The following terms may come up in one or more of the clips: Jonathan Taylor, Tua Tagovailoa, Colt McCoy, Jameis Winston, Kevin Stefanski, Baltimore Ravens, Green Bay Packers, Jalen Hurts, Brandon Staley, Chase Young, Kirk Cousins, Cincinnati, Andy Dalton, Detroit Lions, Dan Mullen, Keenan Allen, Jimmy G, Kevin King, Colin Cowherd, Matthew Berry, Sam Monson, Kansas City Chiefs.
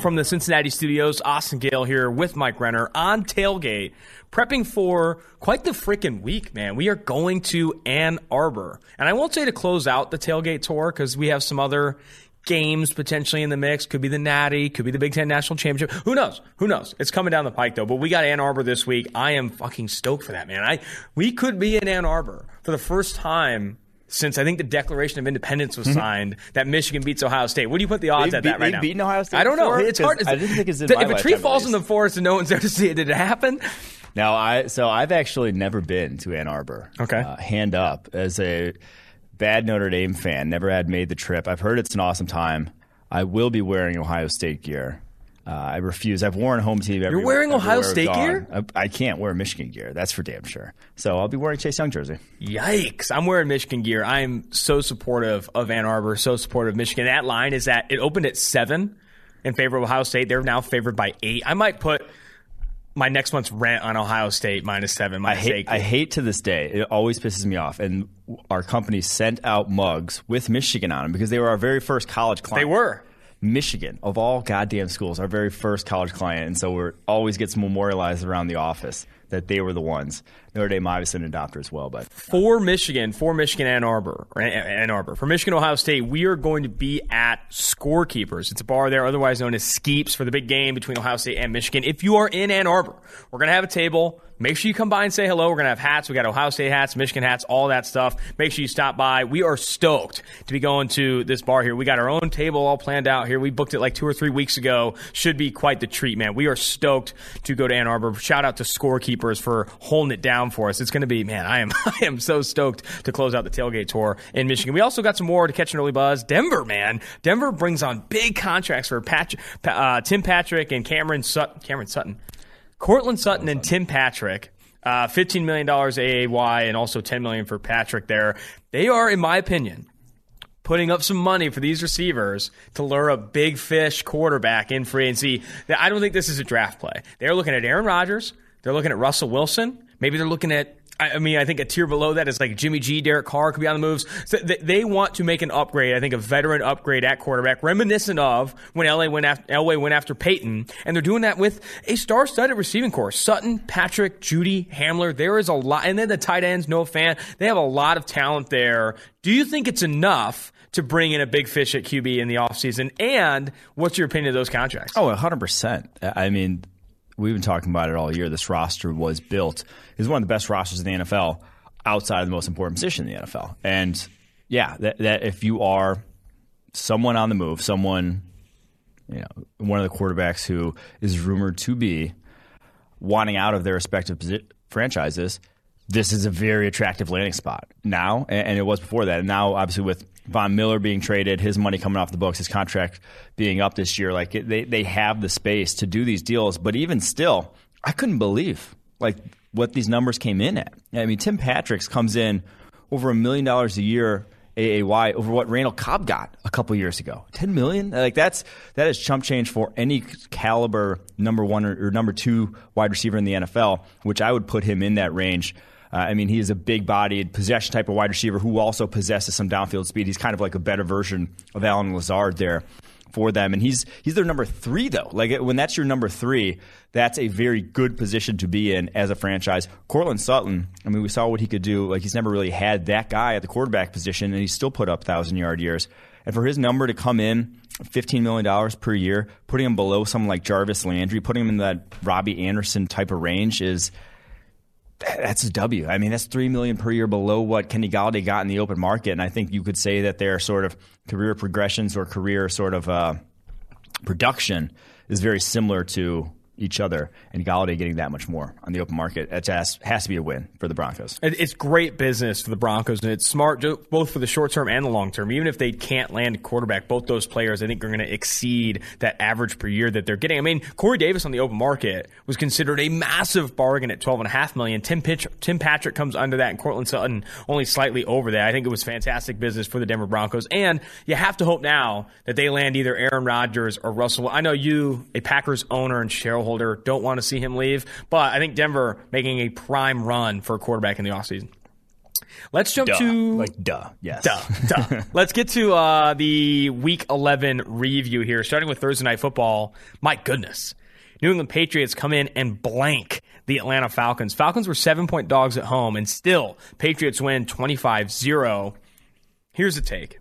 from the Cincinnati studios, Austin Gale here with Mike Renner on Tailgate, prepping for quite the freaking week, man. We are going to Ann Arbor. And I won't say to close out the Tailgate tour because we have some other games potentially in the mix. Could be the Natty, could be the Big Ten National Championship. Who knows? Who knows? It's coming down the pike, though. But we got Ann Arbor this week. I am fucking stoked for that, man. We could be in Ann Arbor for the first time since I think the Declaration of Independence was signed, that Michigan beats Ohio State. What do you put the odds at that right now? They've beaten Ohio State. I don't know. It's hard. I didn't think it's in my lifetime. If a tree falls in the forest and no one's there to see it, did it happen? No, I've actually never been to Ann Arbor. Okay, hand up as a bad Notre Dame fan. Never had made the trip. I've heard it's an awesome time. I will be wearing Ohio State gear. I refuse. I've worn home team everywhere. You're wearing Ohio State gear? I can't wear Michigan gear. That's for damn sure. So I'll be wearing Chase Young jersey. Yikes. I'm wearing Michigan gear. I am so supportive of Ann Arbor, so supportive of Michigan. That line is that it opened at 7 in favor of Ohio State. They're now favored by 8. I might put my next month's rent on Ohio State -7. I hate to this day. It always pisses me off. And our company sent out mugs with Michigan on them because they were our very first college client. They were. Michigan, of all goddamn schools, our very first college client. And so it always gets memorialized around the office that they were the ones. Notre Dame obviously an adopter as well. But for Michigan, Ann Arbor. For Michigan, Ohio State, we are going to be at Scorekeepers. It's a bar there, otherwise known as Skeeps, for the big game between Ohio State and Michigan. If you are in Ann Arbor, we're going to have a table. Make sure you come by and say hello. We're going to have hats. We got Ohio State hats, Michigan hats, all that stuff. Make sure you stop by. We are stoked to be going to this bar here. We got our own table all planned out here. We booked it like 2 or 3 weeks ago. Should be quite the treat, man. We are stoked to go to Ann Arbor. Shout out to Scorekeepers for holding it down for us. It's going to be, man, I am so stoked to close out the Tailgate tour in Michigan. We also got some more to catch an early buzz. Denver, man. Denver brings on big contracts for Tim Patrick and Cortland Sutton and Tim Patrick, $15 million AAY and also $10 million for Patrick there. They are, in my opinion, putting up some money for these receivers to lure a big fish quarterback in free agency. I don't think this is a draft play. They're looking at Aaron Rodgers. They're looking at Russell Wilson. Maybe they're looking at, I mean, I think a tier below that is like Jimmy G, Derek Carr could be on the moves. So they want to make an upgrade, I think a veteran upgrade at quarterback, reminiscent of when Elway went after Peyton. And they're doing that with a star-studded receiving core. Sutton, Patrick, Judy, Hamler. There is a lot. And then the tight ends, Noah Fant. They have a lot of talent there. Do you think it's enough to bring in a big fish at QB in the offseason? And what's your opinion of those contracts? Oh, 100%. I mean, we've been talking about it all year. This roster was built. It's one of the best rosters in the NFL outside of the most important position in the NFL. And, yeah, that if you are someone on the move, someone, you know, one of the quarterbacks who is rumored to be wanting out of their respective franchises, this is a very attractive landing spot now, and it was before that. And now, obviously, with Von Miller being traded, his money coming off the books, his contract being up this year, like they have the space to do these deals. But even still, I couldn't believe like what these numbers came in at. I mean, Tim Patrick's comes in over $1 million a year AAY over what Randall Cobb got a couple years ago, $10 million. Like that is chump change for any caliber number 1 or number 2 wide receiver in the NFL, which I would put him in that range. I mean, he is a big-bodied, possession type of wide receiver who also possesses some downfield speed. He's kind of like a better version of Allen Lazard there for them. And he's their number 3, though. Like, when that's your number 3, that's a very good position to be in as a franchise. Cortland Sutton, I mean, we saw what he could do. Like, he's never really had that guy at the quarterback position, and he still put up 1,000-yard years. And for his number to come in, $15 million per year, putting him below someone like Jarvis Landry, putting him in that Robbie Anderson type of range is – that's a W. I mean, that's $3 million per year below what Kenny Galladay got in the open market. And I think you could say that their sort of career progressions or career sort of production is very similar to each other. And Galladay getting that much more on the open market, it has to be a win for the Broncos. It's great business for the Broncos, and it's smart both for the short term and the long term. Even if they can't land a quarterback, both those players I think are going to exceed that average per year that they're getting. I mean, Corey Davis on the open market was considered a massive bargain at $12.5 million. Tim Patrick comes under that, and Cortland Sutton only slightly over that. I think it was fantastic business for the Denver Broncos, and you have to hope now that they land either Aaron Rodgers or Russell. I know you, a Packers owner and shareholder, don't want to see him leave, but I think Denver making a prime run for a quarterback in the offseason. Let's jump to... Duh. Let's get to the Week 11 review here, starting with Thursday Night Football. My goodness. New England Patriots come in and blank the Atlanta Falcons. Falcons were 7-point dogs at home, and still, Patriots win 25-0. Here's the take.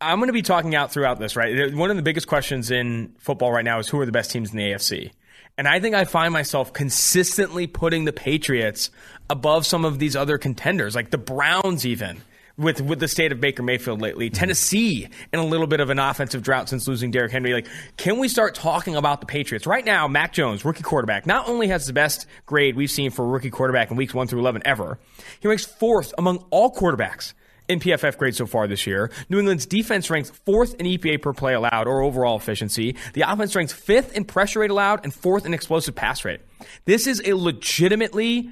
I'm going to be talking out throughout this, right? One of the biggest questions in football right now is who are the best teams in the AFC? And I think I find myself consistently putting the Patriots above some of these other contenders, like the Browns even, with the state of Baker Mayfield lately. Tennessee in a little bit of an offensive drought since losing Derek Henry. Like, can we start talking about the Patriots? Right now, Mac Jones, rookie quarterback, not only has the best grade we've seen for a rookie quarterback in weeks 1 through 11 ever, he ranks 4th among all quarterbacks in PFF grade so far this year. New England's defense ranks 4th in EPA per play allowed, or overall efficiency. The offense ranks 5th in pressure rate allowed and 4th in explosive pass rate. This is a legitimately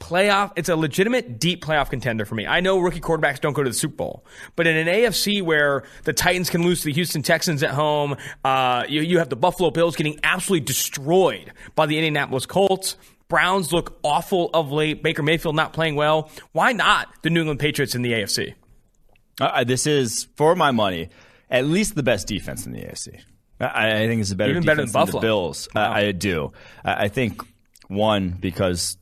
playoff. It's a legitimate deep playoff contender for me. I know rookie quarterbacks don't go to the Super Bowl, but in an AFC where the Titans can lose to the Houston Texans at home, you have the Buffalo Bills getting absolutely destroyed by the Indianapolis Colts. Browns look awful of late. Baker Mayfield not playing well. Why not the New England Patriots in the AFC? This is, for my money, at least the best defense in the AFC. I think it's a better defense than the Bills. Wow. I do. I think, one, because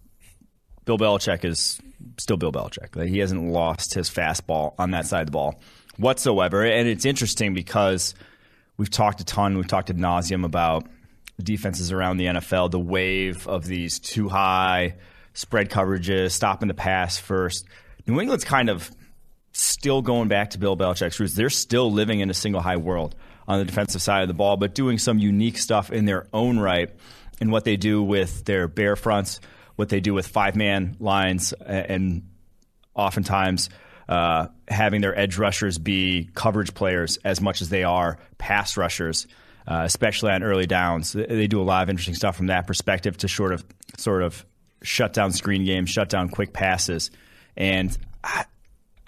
Bill Belichick is still Bill Belichick. Like, he hasn't lost his fastball on that side of the ball whatsoever. And it's interesting because we've talked a ton. We've talked ad nauseum about defenses around the NFL, the wave of these too high spread coverages, stopping the pass first. New England's kind of still going back to Bill Belichick's roots. They're still living in a single high world on the defensive side of the ball, but doing some unique stuff in their own right, and what they do with their bare fronts, what they do with five-man lines, and oftentimes having their edge rushers be coverage players as much as they are pass rushers. Especially on early downs. They do a lot of interesting stuff from that perspective to sort of shut down screen games, shut down quick passes. And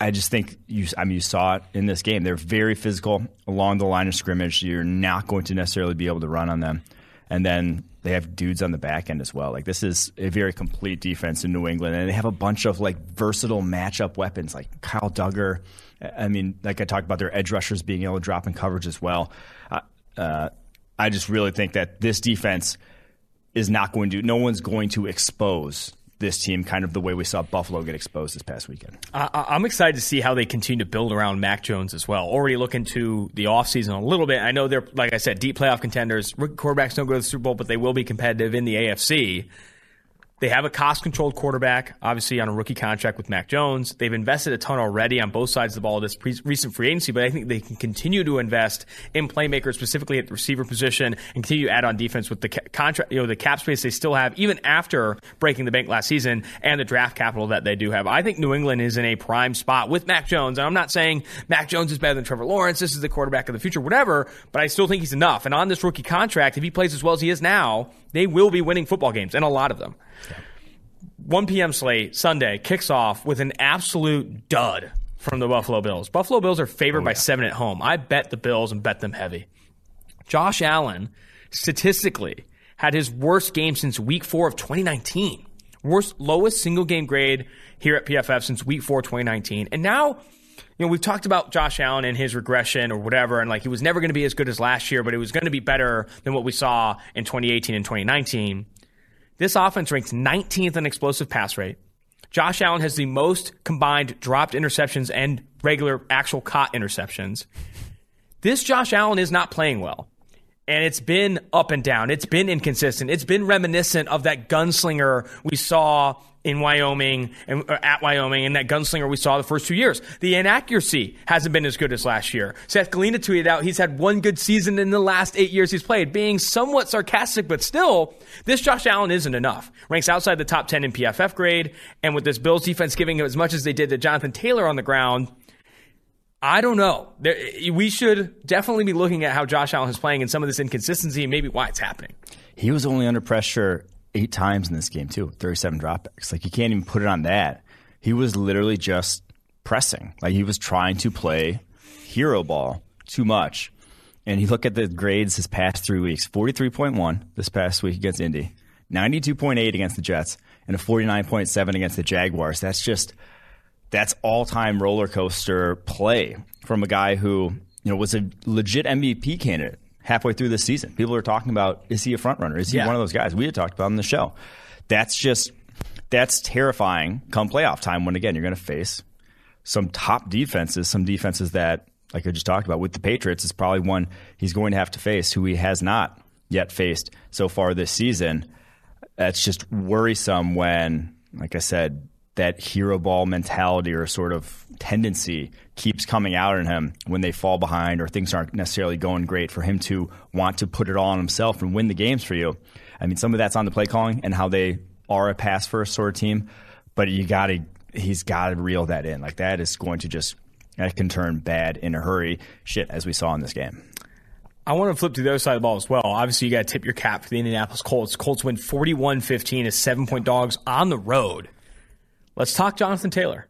I just think you saw it in this game. They're very physical along the line of scrimmage. You're not going to necessarily be able to run on them. And then they have dudes on the back end as well. Like, this is a very complete defense in New England, and they have a bunch of like versatile matchup weapons like Kyle Duggar. I mean, like I talked about their edge rushers being able to drop in coverage as well. I just really think that this defense is not going to – no one's going to expose this team kind of the way we saw Buffalo get exposed this past weekend. I'm excited to see how they continue to build around Mac Jones as well. Already look into the offseason a little bit. I know they're, like I said, deep playoff contenders. Rookie quarterbacks don't go to the Super Bowl, but they will be competitive in the AFC. They have a cost-controlled quarterback, obviously on a rookie contract with Mac Jones. They've invested a ton already on both sides of the ball this recent free agency, but I think they can continue to invest in playmakers, specifically at the receiver position, and continue to add on defense with the contract, the cap space they still have, even after breaking the bank last season, and the draft capital that they do have. I think New England is in a prime spot with Mac Jones, and I'm not saying Mac Jones is better than Trevor Lawrence, this is the quarterback of the future, whatever, but I still think he's enough. And on this rookie contract, if he plays as well as he is now, they will be winning football games, and a lot of them. Yeah. 1 p.m. slate, Sunday, kicks off with an absolute dud from the Buffalo Bills. Buffalo Bills are favored by 7 at home. I bet the Bills and bet them heavy. Josh Allen, statistically, had his worst game since Week 4 of 2019. Lowest single-game grade here at PFF since Week 4 2019. And now... we've talked about Josh Allen and his regression or whatever, and like he was never going to be as good as last year, but it was going to be better than what we saw in 2018 and 2019. This offense ranks 19th in explosive pass rate. Josh Allen has the most combined dropped interceptions and regular actual caught interceptions. This Josh Allen is not playing well. And it's been up and down. It's been inconsistent. It's been reminiscent of that gunslinger we saw in Wyoming and at Wyoming, and that gunslinger we saw the first 2 years. The inaccuracy hasn't been as good as last year. Seth Galina tweeted out he's had one good season in the last 8 years he's played, being somewhat sarcastic, but still, this Josh Allen isn't enough. Ranks outside the top 10 in PFF grade, and with this Bills defense giving him as much as they did to Jonathan Taylor on the ground, I don't know. We should definitely be looking at how Josh Allen is playing and some of this inconsistency and maybe why it's happening. He was only under pressure 8 times in this game, too. 37 dropbacks. Like, you can't even put it on that. He was literally just pressing. Like, he was trying to play hero ball too much. And you look at the grades this past 3 weeks. 43.1 this past week against Indy. 92.8 against the Jets. And a 49.7 against the Jaguars. That's just... that's all-time roller coaster play from a guy who, you know, was a legit MVP candidate halfway through the season. People are talking about, is he a front runner? Is he one of those guys? We had talked about on the show. That's terrifying come playoff time when, again, you're going to face some top defenses, some defenses that, like I just talked about, with the Patriots is probably one he's going to have to face who he has not yet faced so far this season. That's just worrisome when, like I said, that hero ball mentality or sort of tendency keeps coming out in him when they fall behind or things aren't necessarily going great for him to want to put it all on himself and win the games for you. I mean, some of that's on the play calling and how they are a pass first sort of team, but he's got to reel that in. Like that can turn bad in a hurry, shit, as we saw in this game. I want to flip to the other side of the ball as well. Obviously, you got to tip your cap for the Indianapolis Colts. Colts win 41-15 as 7-point dogs on the road. Let's talk Jonathan Taylor.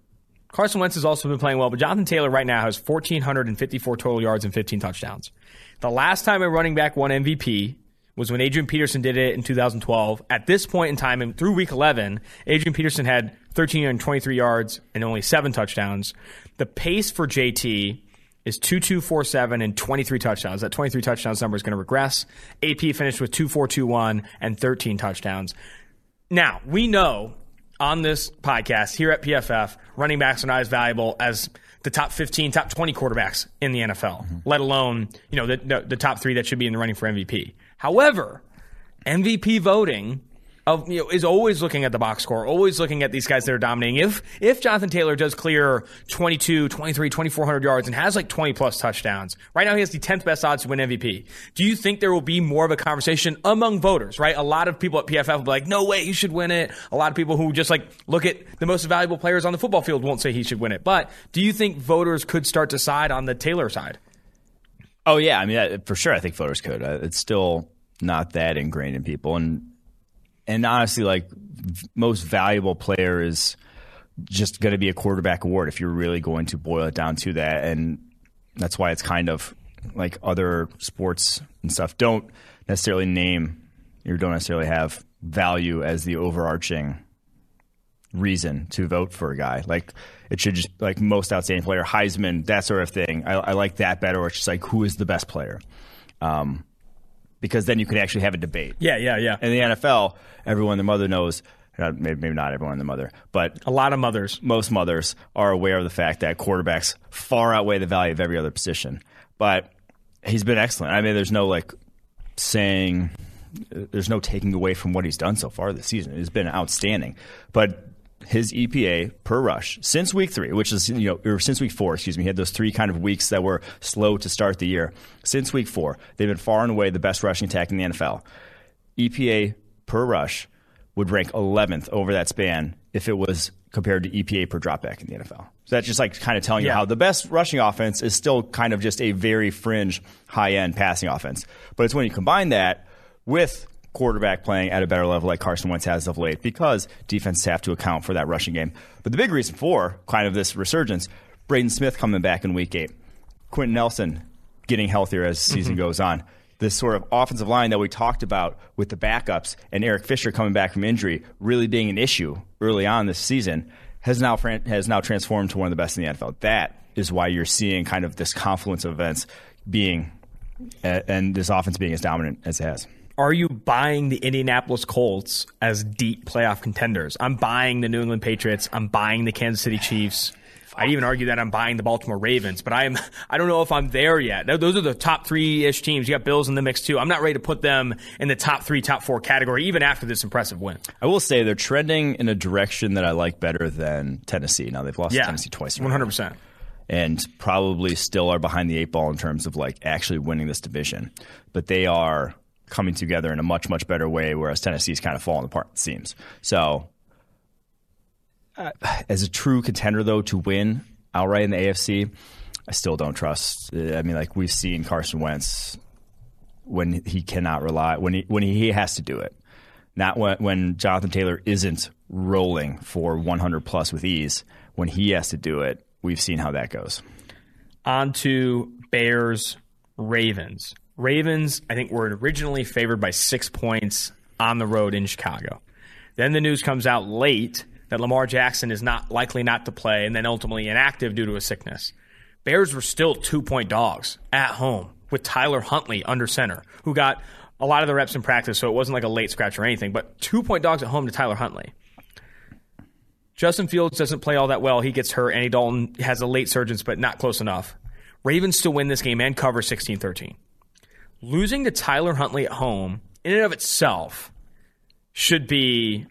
Carson Wentz has also been playing well, but Jonathan Taylor right now has 1,454 total yards and 15 touchdowns. The last time a running back won MVP was when Adrian Peterson did it in 2012. At this point in time, and through Week 11, Adrian Peterson had 1,323 yards and only 7 touchdowns. The pace for JT is 2.247 and 23 touchdowns. That 23 touchdowns number is going to regress. AP finished with 2.421 and 13 touchdowns. Now, we know on this podcast here at PFF, running backs are not as valuable as the top 15, top 20 quarterbacks in the NFL, let alone the top three that should be in the running for MVP. However, MVP voting is always looking at the box score, always looking at these guys that are dominating. If Jonathan Taylor does clear 22, 23, 2,400 yards and has like 20-plus touchdowns, right now he has the 10th best odds to win MVP. Do you think there will be more of a conversation among voters, right? A lot of people at PFF will be like, no way, he should win it. A lot of people who just like look at the most valuable players on the football field won't say he should win it. But do you think voters could start to side on the Taylor side? Oh, yeah. I mean, for sure, I think voters could. It's still not that ingrained in people. And honestly, like, most valuable player is just going to be a quarterback award if you're really going to boil it down to that. And that's why it's kind of like other sports and stuff don't necessarily name or don't necessarily have value as the overarching reason to vote for a guy. Like, it should just, like, most outstanding player, Heisman, that sort of thing. I like that better. Or it's just like, who is the best player? Because then you could actually have a debate. Yeah. In the NFL, everyone and their mother knows, maybe not everyone and their mother, but a lot of mothers. Most mothers are aware of the fact that quarterbacks far outweigh the value of every other position. But he's been excellent. I mean, there's no taking away from what he's done so far this season. It's been outstanding. But his EPA per rush since Week 3, which is, or since Week 4, excuse me, he had those three kind of weeks that were slow to start the year. Since Week 4, they've been far and away the best rushing attack in the NFL. EPA per rush would rank 11th over that span if it was compared to EPA per dropback in the NFL. So that's just like kind of telling you how the best rushing offense is still kind of just a very fringe, high-end passing offense. But it's when you combine that with quarterback playing at a better level like Carson Wentz has of late, because defenses have to account for that rushing game. But the big reason for kind of this resurgence, Braden Smith coming back in Week 8, Quentin Nelson getting healthier as the season goes on, this sort of offensive line that we talked about with the backups and Eric Fisher coming back from injury really being an issue early on this season has now transformed to one of the best in the NFL. That is why you're seeing kind of this confluence of events being and this offense being as dominant as it has. Are you buying the Indianapolis Colts as deep playoff contenders? I'm buying the New England Patriots. I'm buying the Kansas City Chiefs. I even argue that I'm buying the Baltimore Ravens, but I don't know if I'm there yet. Those are the top three-ish teams. You got Bills in the mix, too. I'm not ready to put them in the top three, top four category, even after this impressive win. I will say they're trending in a direction that I like better than Tennessee. Now, they've lost to Tennessee twice. 100%. And probably still are behind the 8 ball in terms of, like, actually winning this division. But they are coming together in a much, much better way, whereas Tennessee's kind of falling apart, it seems. So, as a true contender, though, to win outright in the AFC, I still don't trust. I mean, like, we've seen Carson Wentz when he cannot rely, when he has to do it. Not when Jonathan Taylor isn't rolling for 100-plus with ease. When he has to do it, we've seen how that goes. On to Bears-Ravens. Ravens, I think, were originally favored by 6 points on the road in Chicago. Then the news comes out late that Lamar Jackson is not likely not to play and then ultimately inactive due to a sickness. Bears were still 2-point dogs at home with Tyler Huntley under center, who got a lot of the reps in practice, so it wasn't like a late scratch or anything, but 2-point dogs at home to Tyler Huntley. Justin Fields doesn't play all that well. He gets hurt. Andy Dalton has a late surgence, but not close enough. Ravens to win this game and cover 16-13. Losing to Tyler Huntley at home in and of itself should be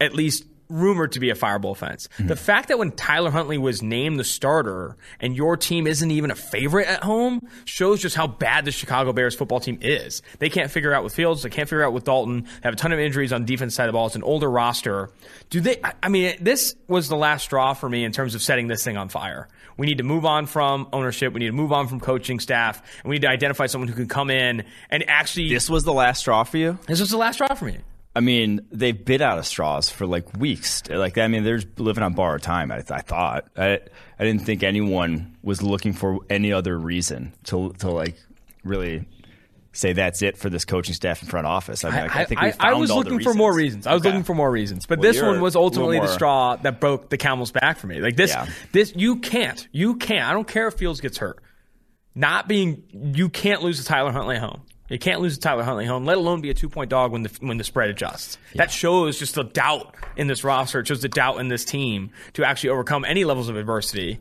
at least rumored to be a fireable offense. Mm-hmm. The fact that when Tyler Huntley was named the starter and your team isn't even a favorite at home shows just how bad the Chicago Bears football team is. They can't figure out with Fields. They can't figure out with Dalton. They have a ton of injuries on defense side of the ball. It's an older roster. This was the last straw for me in terms of setting this thing on fire. We need to move on from ownership. We need to move on from coaching staff. And we need to identify someone who can come in and actually... This was the last straw for you? This was the last straw for me. I mean, they've bit out of straws for like weeks. They're living on borrowed time, I thought. I didn't think anyone was looking for any other reason to really say that's it for this coaching staff and front office. I was looking for more reasons. But this one was ultimately the straw that broke the camel's back for me. You can't. I don't care if Fields gets hurt. You can't lose to Tyler Huntley at home. You can't lose to Tyler Huntley home, let alone be a 2-point dog when the spread adjusts. Yeah. That shows just the doubt in this roster. It shows the doubt in this team to actually overcome any levels of adversity.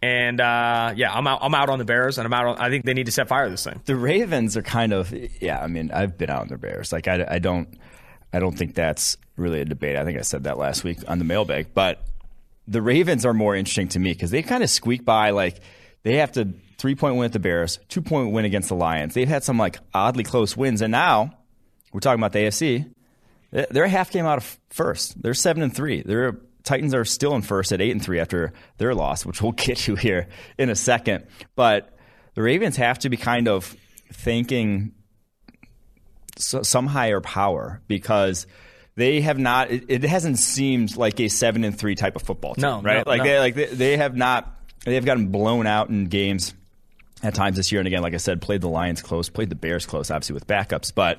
And I'm out on the Bears, and I think they need to set fire to this thing. The Ravens are I've been out on the Bears. I don't think that's really a debate. I think I said that last week on the mailbag. But the Ravens are more interesting to me because they kind of squeak by. They have to. 3-point win at the Bears, 2-point win against the Lions. They've had some oddly close wins, and now we're talking about the AFC. They're a half game out of first. They're 7-3. Their Titans are still in first at 8-3 after their loss, which we'll get to here in a second. But the Ravens have to be kind of thanking some higher power because they have not. It hasn't seemed like a 7-3 type of football team, right? No. They have not. They've gotten blown out in games at times this year, and again, like I said, played the Lions close, played the Bears close, obviously with backups, but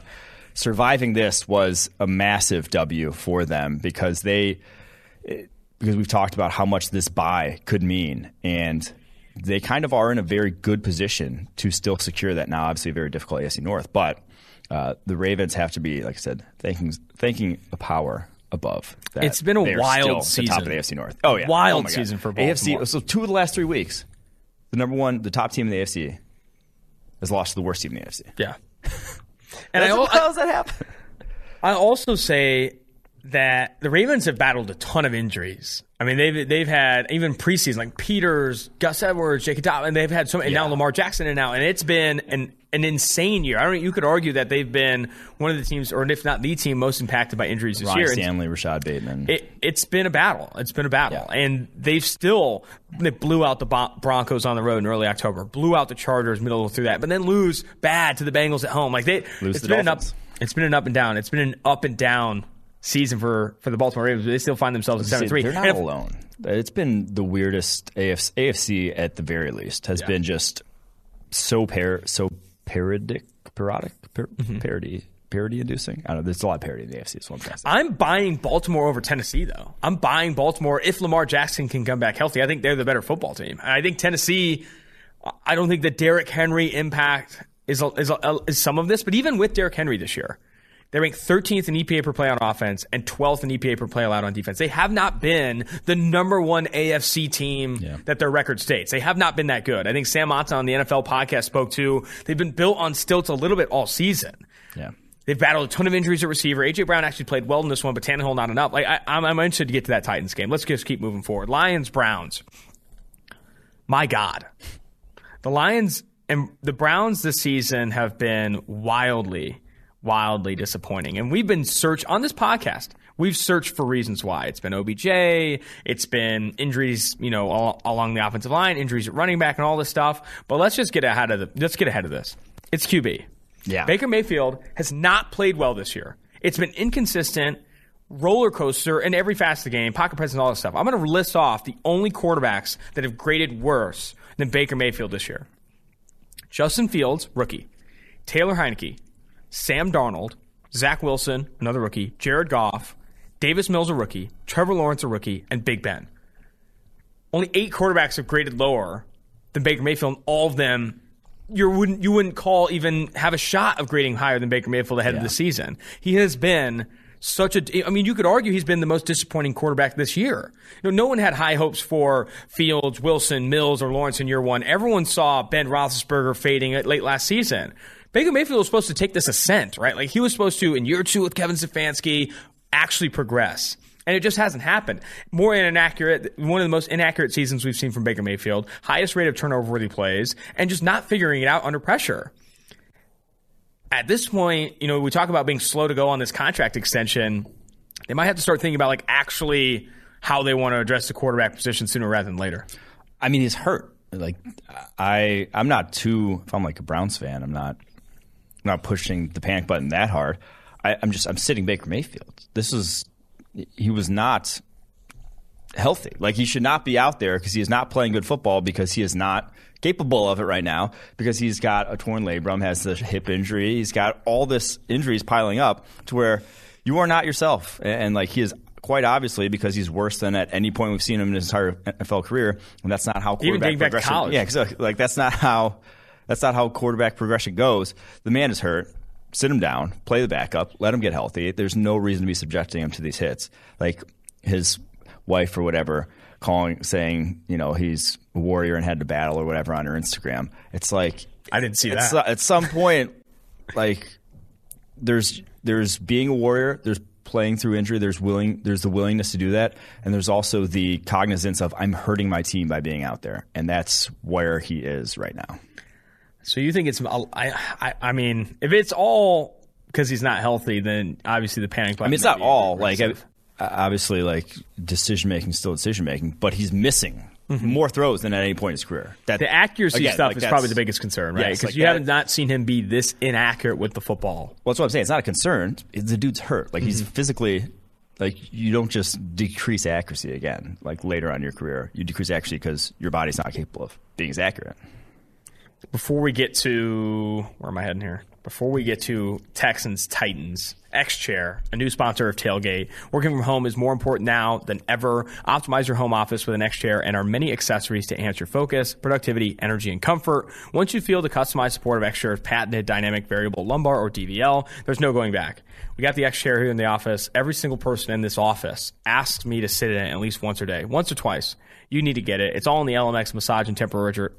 surviving this was a massive W for them because we've talked about how much this bye could mean, and they kind of are in a very good position to still secure that now, obviously a very difficult AFC North, but the Ravens have to be, like I said, thanking the power above that. It's been a wild season. The top of the AFC North. Oh yeah, wild season for Baltimore. AFC. So 2 of the last 3 weeks, the top team in the AFC has lost to the worst team in the AFC. Yeah, and how does that happen? I also say that the Ravens have battled a ton of injuries. I mean, they've had even preseason Peters, Gus Edwards, Jacob Dobbins, and they've had so many, and now Lamar Jackson and it's been an insane year. You could argue that they've been one of the teams, or if not the team, most impacted by injuries this year. Ronnie Stanley, Rashad Bateman. It's been a battle. Yeah. And they blew out the Broncos on the road in early October, blew out the Chargers middle through that, but then lose bad to the Bengals at home. It's been an up and down. It's been an up and down season for the Baltimore Ravens, but they still find themselves at 7-3. They're not alone. It's been the weirdest AFC at the very least has been just so parody inducing. I don't know. There's a lot of parody in the AFC. That's what I'm trying to say. I'm buying Baltimore over Tennessee, though. I'm buying Baltimore if Lamar Jackson can come back healthy. I think they're the better football team. I think Tennessee. I don't think the Derrick Henry impact is some of this, but even with Derrick Henry this year, they rank 13th in EPA per play on offense and 12th in EPA per play allowed on defense. They have not been the number one AFC team that their record states. They have not been that good. I think Sam Otton on the NFL podcast spoke to, they've been built on stilts a little bit all season. Yeah. They've battled a ton of injuries at receiver. A.J. Brown actually played well in this one, but Tannehill not enough. I'm interested to get to that Titans game. Let's just keep moving forward. Lions, Browns. My God. The Lions and the Browns this season have been wildly disappointing. And we've been on this podcast, we've searched for reasons why. It's been OBJ, it's been injuries, all along the offensive line, injuries at running back and all this stuff. But let's just get ahead of this. It's QB. Yeah. Baker Mayfield has not played well this year. It's been inconsistent, roller coaster in every facet of the game, pocket presence, all this stuff. I'm going to list off the only quarterbacks that have graded worse than Baker Mayfield this year. Justin Fields, rookie. Taylor Heineke, Sam Darnold, Zach Wilson, another rookie, Jared Goff, Davis Mills a rookie, Trevor Lawrence a rookie, and Big Ben. Only 8 quarterbacks have graded lower than Baker Mayfield, and all of them you wouldn't call even have a shot of grading higher than Baker Mayfield ahead of the season. He has been such a... I mean, you could argue he's been the most disappointing quarterback this year. You know, no one had high hopes for Fields, Wilson, Mills, or Lawrence in year one. Everyone saw Ben Roethlisberger fading late last season. Baker Mayfield was supposed to take this ascent, right? Like, he was supposed to, in year two with Kevin Stefanski, actually progress. And it just hasn't happened. One of the most inaccurate seasons we've seen from Baker Mayfield, highest rate of turnover-worthy plays, and just not figuring it out under pressure. At this point, you know, we talk about being slow to go on this contract extension. They might have to start thinking about, like, actually how they want to address the quarterback position sooner rather than later. I mean, he's hurt. Like, I'm not too, if I'm like a Browns fan, I'm not pushing the panic button that hard. I'm sitting Baker Mayfield. He was not healthy. Like, he should not be out there because he is not playing good football, because he is not capable of it right now, because he's got a torn labrum, has the hip injury. He's got all this injuries piling up to where you are not yourself. And like, he is quite obviously, because he's worse than at any point we've seen him in his entire NFL career. And that's not how quarterback progression. Even back to college. Yeah, because like, that's not how quarterback progression goes. The man is hurt. Sit him down, play the backup, let him get healthy. There's no reason to be subjecting him to these hits. Like, his wife or whatever saying, you know, he's a warrior and had to battle or whatever on her Instagram. It's like, I didn't see that. At some point, like, there's being a warrior, there's playing through injury, there's the willingness to do that, and there's also the cognizance of, I'm hurting my team by being out there. And that's where he is right now. So you think it's I mean, if it's all because he's not healthy, then obviously the panic button. I mean, it's not all. Like, obviously, like, decision-making is still decision-making, but he's missing more throws than at any point in his career. The accuracy stuff is probably the biggest concern, right? Because you haven't not seen him be this inaccurate with the football. Well, that's what I'm saying. It's not a concern. The dude's hurt. Like, he's physically... Like, you don't just decrease accuracy again, like, later on in your career. You decrease accuracy because your body's not capable of being as accurate. Before we get to – where am I heading here? Before we get to Texans-Titans, X-Chair, a new sponsor of Tailgate. Working from home is more important now than ever. Optimize your home office with an X-Chair and our many accessories to enhance your focus, productivity, energy, and comfort. Once you feel the customized support of X-Chair's patented dynamic variable lumbar, or DVL, there's no going back. We got the X-Chair here in the office. Every single person in this office asks me to sit in it at least once or twice. You need to get it. It's all in the LMX massage and temperature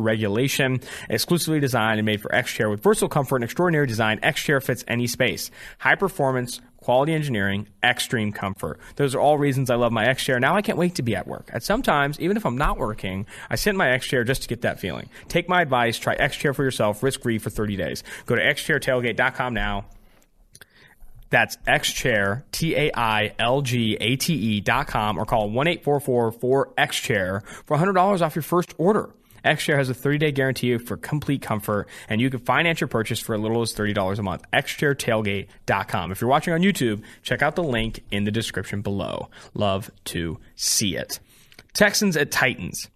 regulation, exclusively designed and made for X-Chair with versatile comfort and extraordinary design. X-Chair fits any space. High performance, quality engineering, extreme comfort. Those are all reasons I love my X-Chair. Now I can't wait to be at work. And sometimes, even if I'm not working, I sit in my X-Chair just to get that feeling. Take my advice. Try X-Chair for yourself, risk-free for 30 days. Go to xchairtailgate.com now. That's X-Chair, Tailgate.com, or call 1-844-4XChair for $100 off your first order. X-Chair has a 30-day guarantee for complete comfort, and you can finance your purchase for as little as $30 a month. XChairTailgate.com. If you're watching on YouTube, check out the link in the description below. Love to see it. Texans at Titans.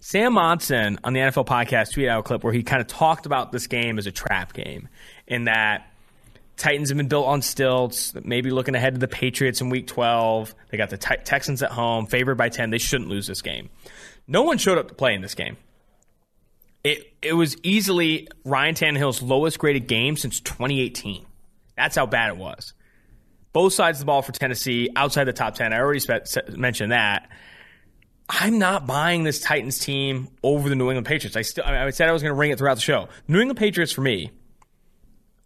Sam Monson on the NFL podcast tweeted out a clip where he kind of talked about this game as a trap game, in that Titans have been built on stilts, maybe looking ahead to the Patriots in Week 12. They got the Texans at home, favored by 10. They shouldn't lose this game. No one showed up to play in this game. It was easily Ryan Tannehill's lowest-graded game since 2018. That's how bad it was. Both sides of the ball for Tennessee, outside the top 10. I already mentioned that. I'm not buying this Titans team over the New England Patriots. I said I was going to ring it throughout the show. New England Patriots, for me,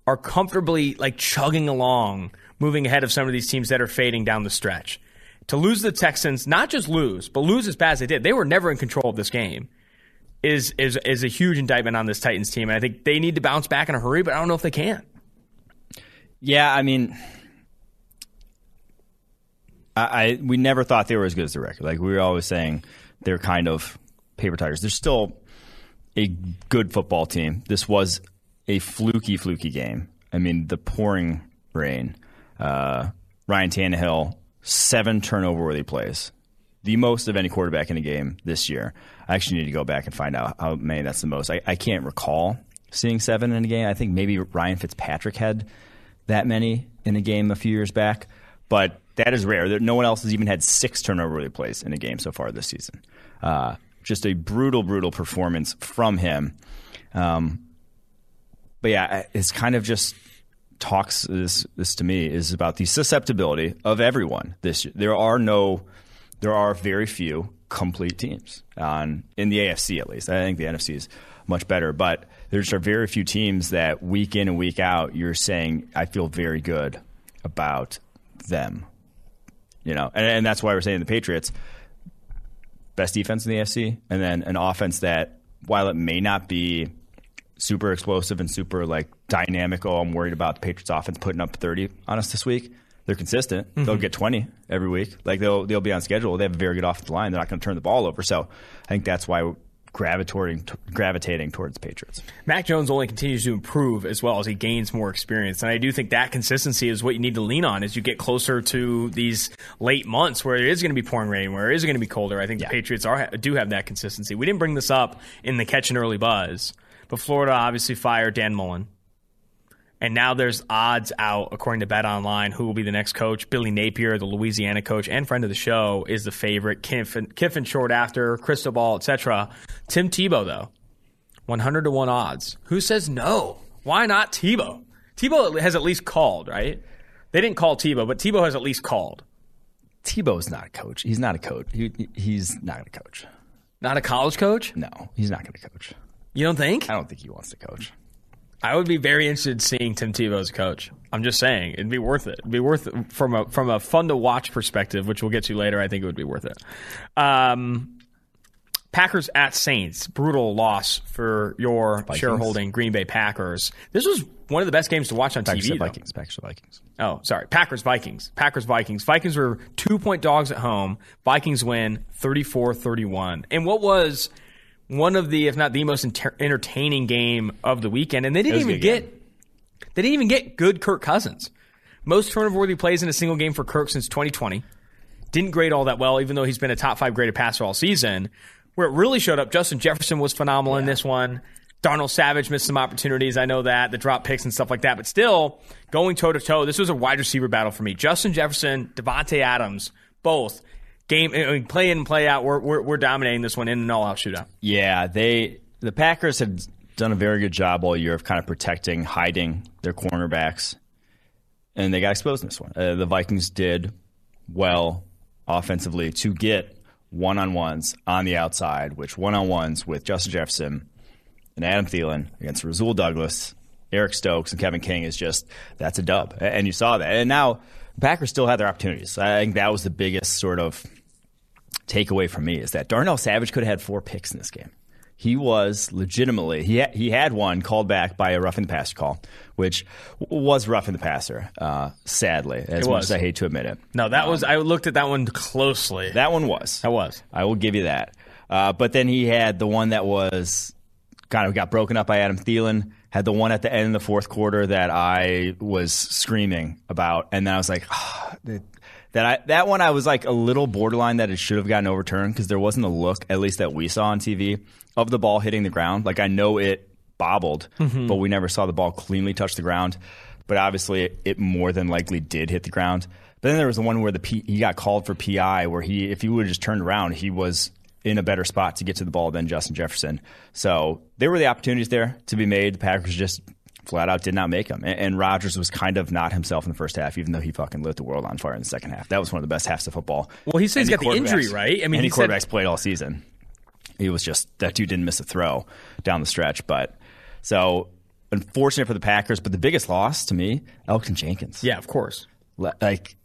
are comfortably, like, chugging along, moving ahead of some of these teams that are fading down the stretch. To lose the Texans, not just lose, but lose as bad as they did, they were never in control of this game, is a huge indictment on this Titans team. And I think they need to bounce back in a hurry, but I don't know if they can. Yeah, I mean, we never thought they were as good as the record. Like, we were always saying they're kind of paper tigers. They're still a good football team. This was a fluky game. I mean, the pouring rain. Ryan Tannehill, 7 turnover-worthy plays. The most of any quarterback in a game this year. I actually need to go back and find out how many that's the most. I can't recall seeing 7 in a game. I think maybe Ryan Fitzpatrick had that many in a game a few years back, but that is rare. No one else has even had 6 turnover-worthy plays in a game so far this season. Just a brutal, brutal performance from him. But yeah, it's kind of just talks. This to me is about the susceptibility of everyone this year. There are very few complete teams in the AFC, at least. I think the NFC is much better, but there just are very few teams that week in and week out you're saying, I feel very good about them. You know, and that's why we're saying the Patriots, best defense in the AFC, and then an offense that, while it may not be super explosive and super like dynamic, I'm worried about the Patriots offense putting up 30 on us this week, they're consistent. Mm-hmm. They'll get 20 every week. Like they'll be on schedule. They have a very good offensive line. They're not going to turn the ball over. So I think that's why we're gravitating towards Patriots. Mac Jones only continues to improve as well as he gains more experience, and I do think that consistency is what you need to lean on as you get closer to these late months where it is going to be pouring rain, where it is going to be colder. I think the Patriots do have that consistency. We didn't bring this up in the Catch an Early Buzz, but Florida obviously fired Dan Mullen. And now there's odds out, according to BetOnline, who will be the next coach. Billy Napier, the Louisiana coach and friend of the show, is the favorite. Kiffin short after, Cristobal, etc. Tim Tebow, though, 100-1 odds. Who says no? Why not Tebow? Tebow has at least called, right? They didn't call Tebow, but Tebow has at least called. Tebow's not a coach. He's not a coach. He's not going to coach. Not a college coach? No, he's not going to coach. You don't think? I don't think he wants to coach. I would be very interested in seeing Tim Tebow as a coach. I'm just saying. It'd be worth it. It'd be worth it from a fun-to-watch perspective, which we'll get to later. I think it would be worth it. Packers at Saints. Brutal loss for your Vikings. Shareholding Green Bay Packers. This was one of the best games to watch on TV. Packers-Vikings. Oh, sorry. Packers-Vikings. Packers-Vikings. Vikings were 2-point dogs at home. Vikings win 34-31. And what was one of the, if not the most entertaining game of the weekend, and they didn't even get good Kirk Cousins. Most turnover-worthy plays in a single game for Kirk since 2020. Didn't grade all that well, even though he's been a top 5 graded passer all season. Where it really showed up, Justin Jefferson was phenomenal in this one. Darnell Savage missed some opportunities. I know that the drop picks and stuff like that, but still going toe to toe. This was a wide receiver battle for me. Justin Jefferson, Davante Adams, both. Play in, play out. We're dominating this one in an all-out shootout. Yeah, the Packers had done a very good job all year of kind of protecting, hiding their cornerbacks, and they got exposed in this one. The Vikings did well offensively to get one-on-ones on the outside, which one-on-ones with Justin Jefferson and Adam Thielen against Rasul Douglas, Eric Stokes, and Kevin King is just that's a dub, and you saw that. And now Packers still had their opportunities. I think that was the biggest sort of takeaway for me is that Darnell Savage could have had 4 picks in this game. He was legitimately he had one called back by a roughing the passer call, which was roughing the passer. Sadly, as much as I hate to admit it. No, that was I looked at that one closely. That one was. That was. I will give you that. But then he had the one that was kind of got broken up by Adam Thielen. Had the one at the end of the fourth quarter that I was screaming about, and then I was like, that one I was like a little borderline that it should have gotten overturned because there wasn't a look, at least that we saw on TV, of the ball hitting the ground. Like I know it bobbled, but we never saw the ball cleanly touch the ground. But obviously, it more than likely did hit the ground. But then there was the one where he got called for PI, where if he would have just turned around, he was in a better spot to get to the ball than Justin Jefferson. So there were the opportunities there to be made. The Packers just flat out did not make them. And Rodgers was kind of not himself in the first half, even though he fucking lit the world on fire in the second half. That was one of the best halves of football. Well, he said he's got the injury, right? I mean, any quarterbacks played all season. He was just – that dude didn't miss a throw down the stretch. But so unfortunate for the Packers. But the biggest loss to me, Elgton Jenkins. Yeah, of course. Like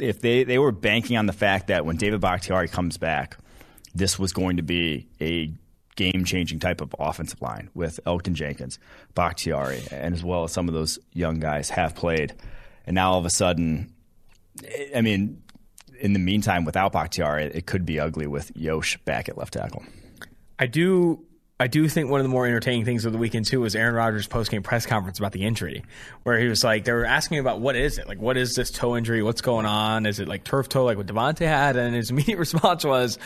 if they were banking on the fact that when David Bakhtiari comes back – this was going to be a game-changing type of offensive line with Elgton Jenkins, Bakhtiari, and as well as some of those young guys have played. And now all of a sudden, I mean, in the meantime, without Bakhtiari, it could be ugly with Yosh back at left tackle. I do think one of the more entertaining things of the weekend, too, was Aaron Rodgers' post-game press conference about the injury, where he was like, they were asking about what is it? Like, what is this toe injury? What's going on? Is it like turf toe like what Davante had? And his immediate response was,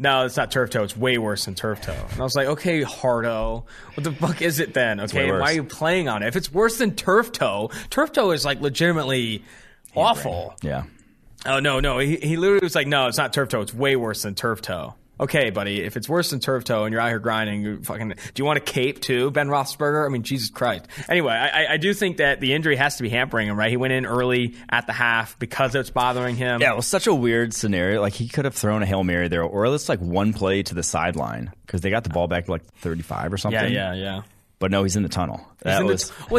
no, it's not turf toe. It's way worse than turf toe. And I was like, okay, Hardo, what the fuck is it then? Okay, why are you playing on it? If it's worse than turf toe is like legitimately awful. Yeah. Oh, no. He literally was like, no, it's not turf toe. It's way worse than turf toe. Okay, buddy, if it's worse than turf toe and you're out here grinding, you fucking, do you want a cape too, Ben Roethlisberger? I mean, Jesus Christ. Anyway, I do think that the injury has to be hampering him, right? He went in early at the half because it's bothering him. Yeah, it was such a weird scenario. Like, he could have thrown a Hail Mary there, or at least like one play to the sideline, because they got the ball back to like 35 or something. Yeah. But no, he's in the tunnel. Well,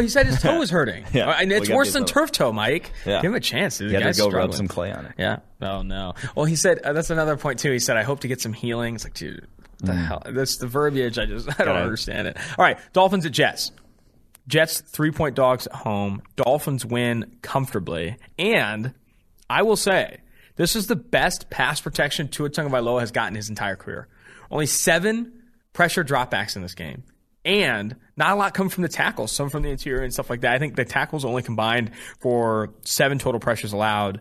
he said his toe was hurting. Yeah. And it's worse than turf toe, Mike. Yeah. Give him a chance. He had to go rub some clay on it. Yeah. Oh, no. Well, he said, that's another point, too. He said, I hope to get some healing. It's like, dude, what the hell? That's the verbiage. I don't understand it. All right. Dolphins at Jets. Jets, 3-point dogs at home. Dolphins win comfortably. And I will say, this is the best pass protection Tua Tagovailoa has gotten his entire career. Only 7 pressure dropbacks in this game. And not a lot come from the tackles, some from the interior and stuff like that. I think the tackles only combined for 7 total pressures allowed.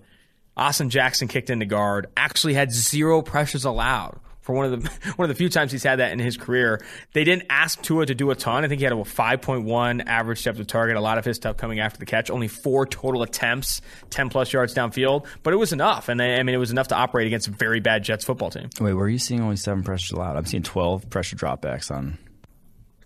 Austin Jackson kicked into guard, actually had 0 pressures allowed for one of the few times he's had that in his career. They didn't ask Tua to do a ton. I think he had a 5.1 average depth of target, a lot of his stuff coming after the catch, only 4 total attempts, 10-plus yards downfield. But it was enough, and it was enough to operate against a very bad Jets football team. Wait, were you seeing only 7 pressures allowed? I'm seeing 12 pressure dropbacks on...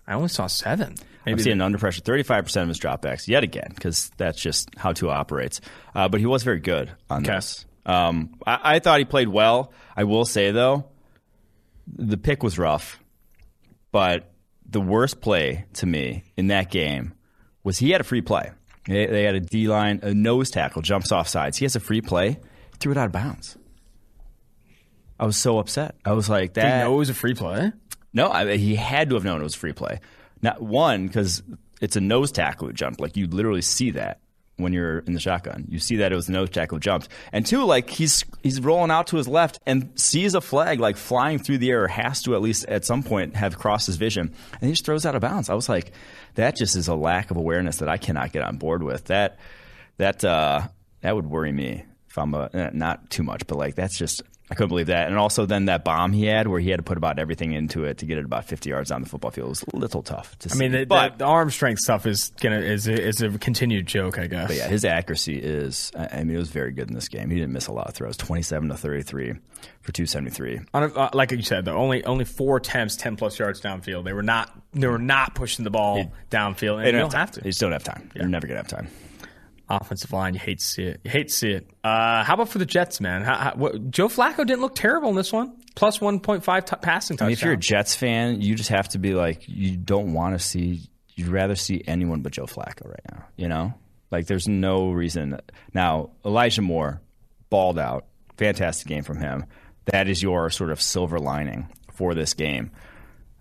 I only saw 7. I'm seeing under pressure 35% of his dropbacks yet again, because that's just how Tua operates. But he was very good on this. I thought he played well. I will say, though, the pick was rough. But the worst play to me in that game was he had a free play. They had a D-line, a nose tackle, jumps off sides. He has a free play, threw it out of bounds. I was so upset. I was like, that. Did he know it was a free play? No, he had to have known it was free play. Not one, because it's a nose tackle jump. Like, you literally see that when you're in the shotgun. You see that it was a nose tackle jump. And two, like, he's rolling out to his left and sees a flag, like, flying through the air, or has to at least at some point have crossed his vision. And he just throws out of bounds. I was like, that just is a lack of awareness that I cannot get on board with. That would worry me if I'm not too much, but, like, that's just... I couldn't believe that. And also then that bomb he had where he had to put about everything into it to get it about 50 yards on the football field was a little tough to see. I mean, the arm strength stuff is a continued joke, I guess. But yeah, his accuracy is, I mean, it was very good in this game. He didn't miss a lot of throws, 27 to 33 for 273. Like you said, though, only 4 attempts, 10-plus yards downfield. They were not pushing the ball downfield. And they don't have to. They just don't have time. Yeah. You're never going to have time. Offensive line, you hate to see it. How about for the Jets, man? Joe Flacco didn't look terrible in this one. Plus 1.5 passing touchdown. I mean, if you're a Jets fan, you just have to be like, you don't want to see, you'd rather see anyone but Joe Flacco right now. You know? Like, there's no reason. Now, Elijah Moore, balled out. Fantastic game from him. That is your sort of silver lining for this game.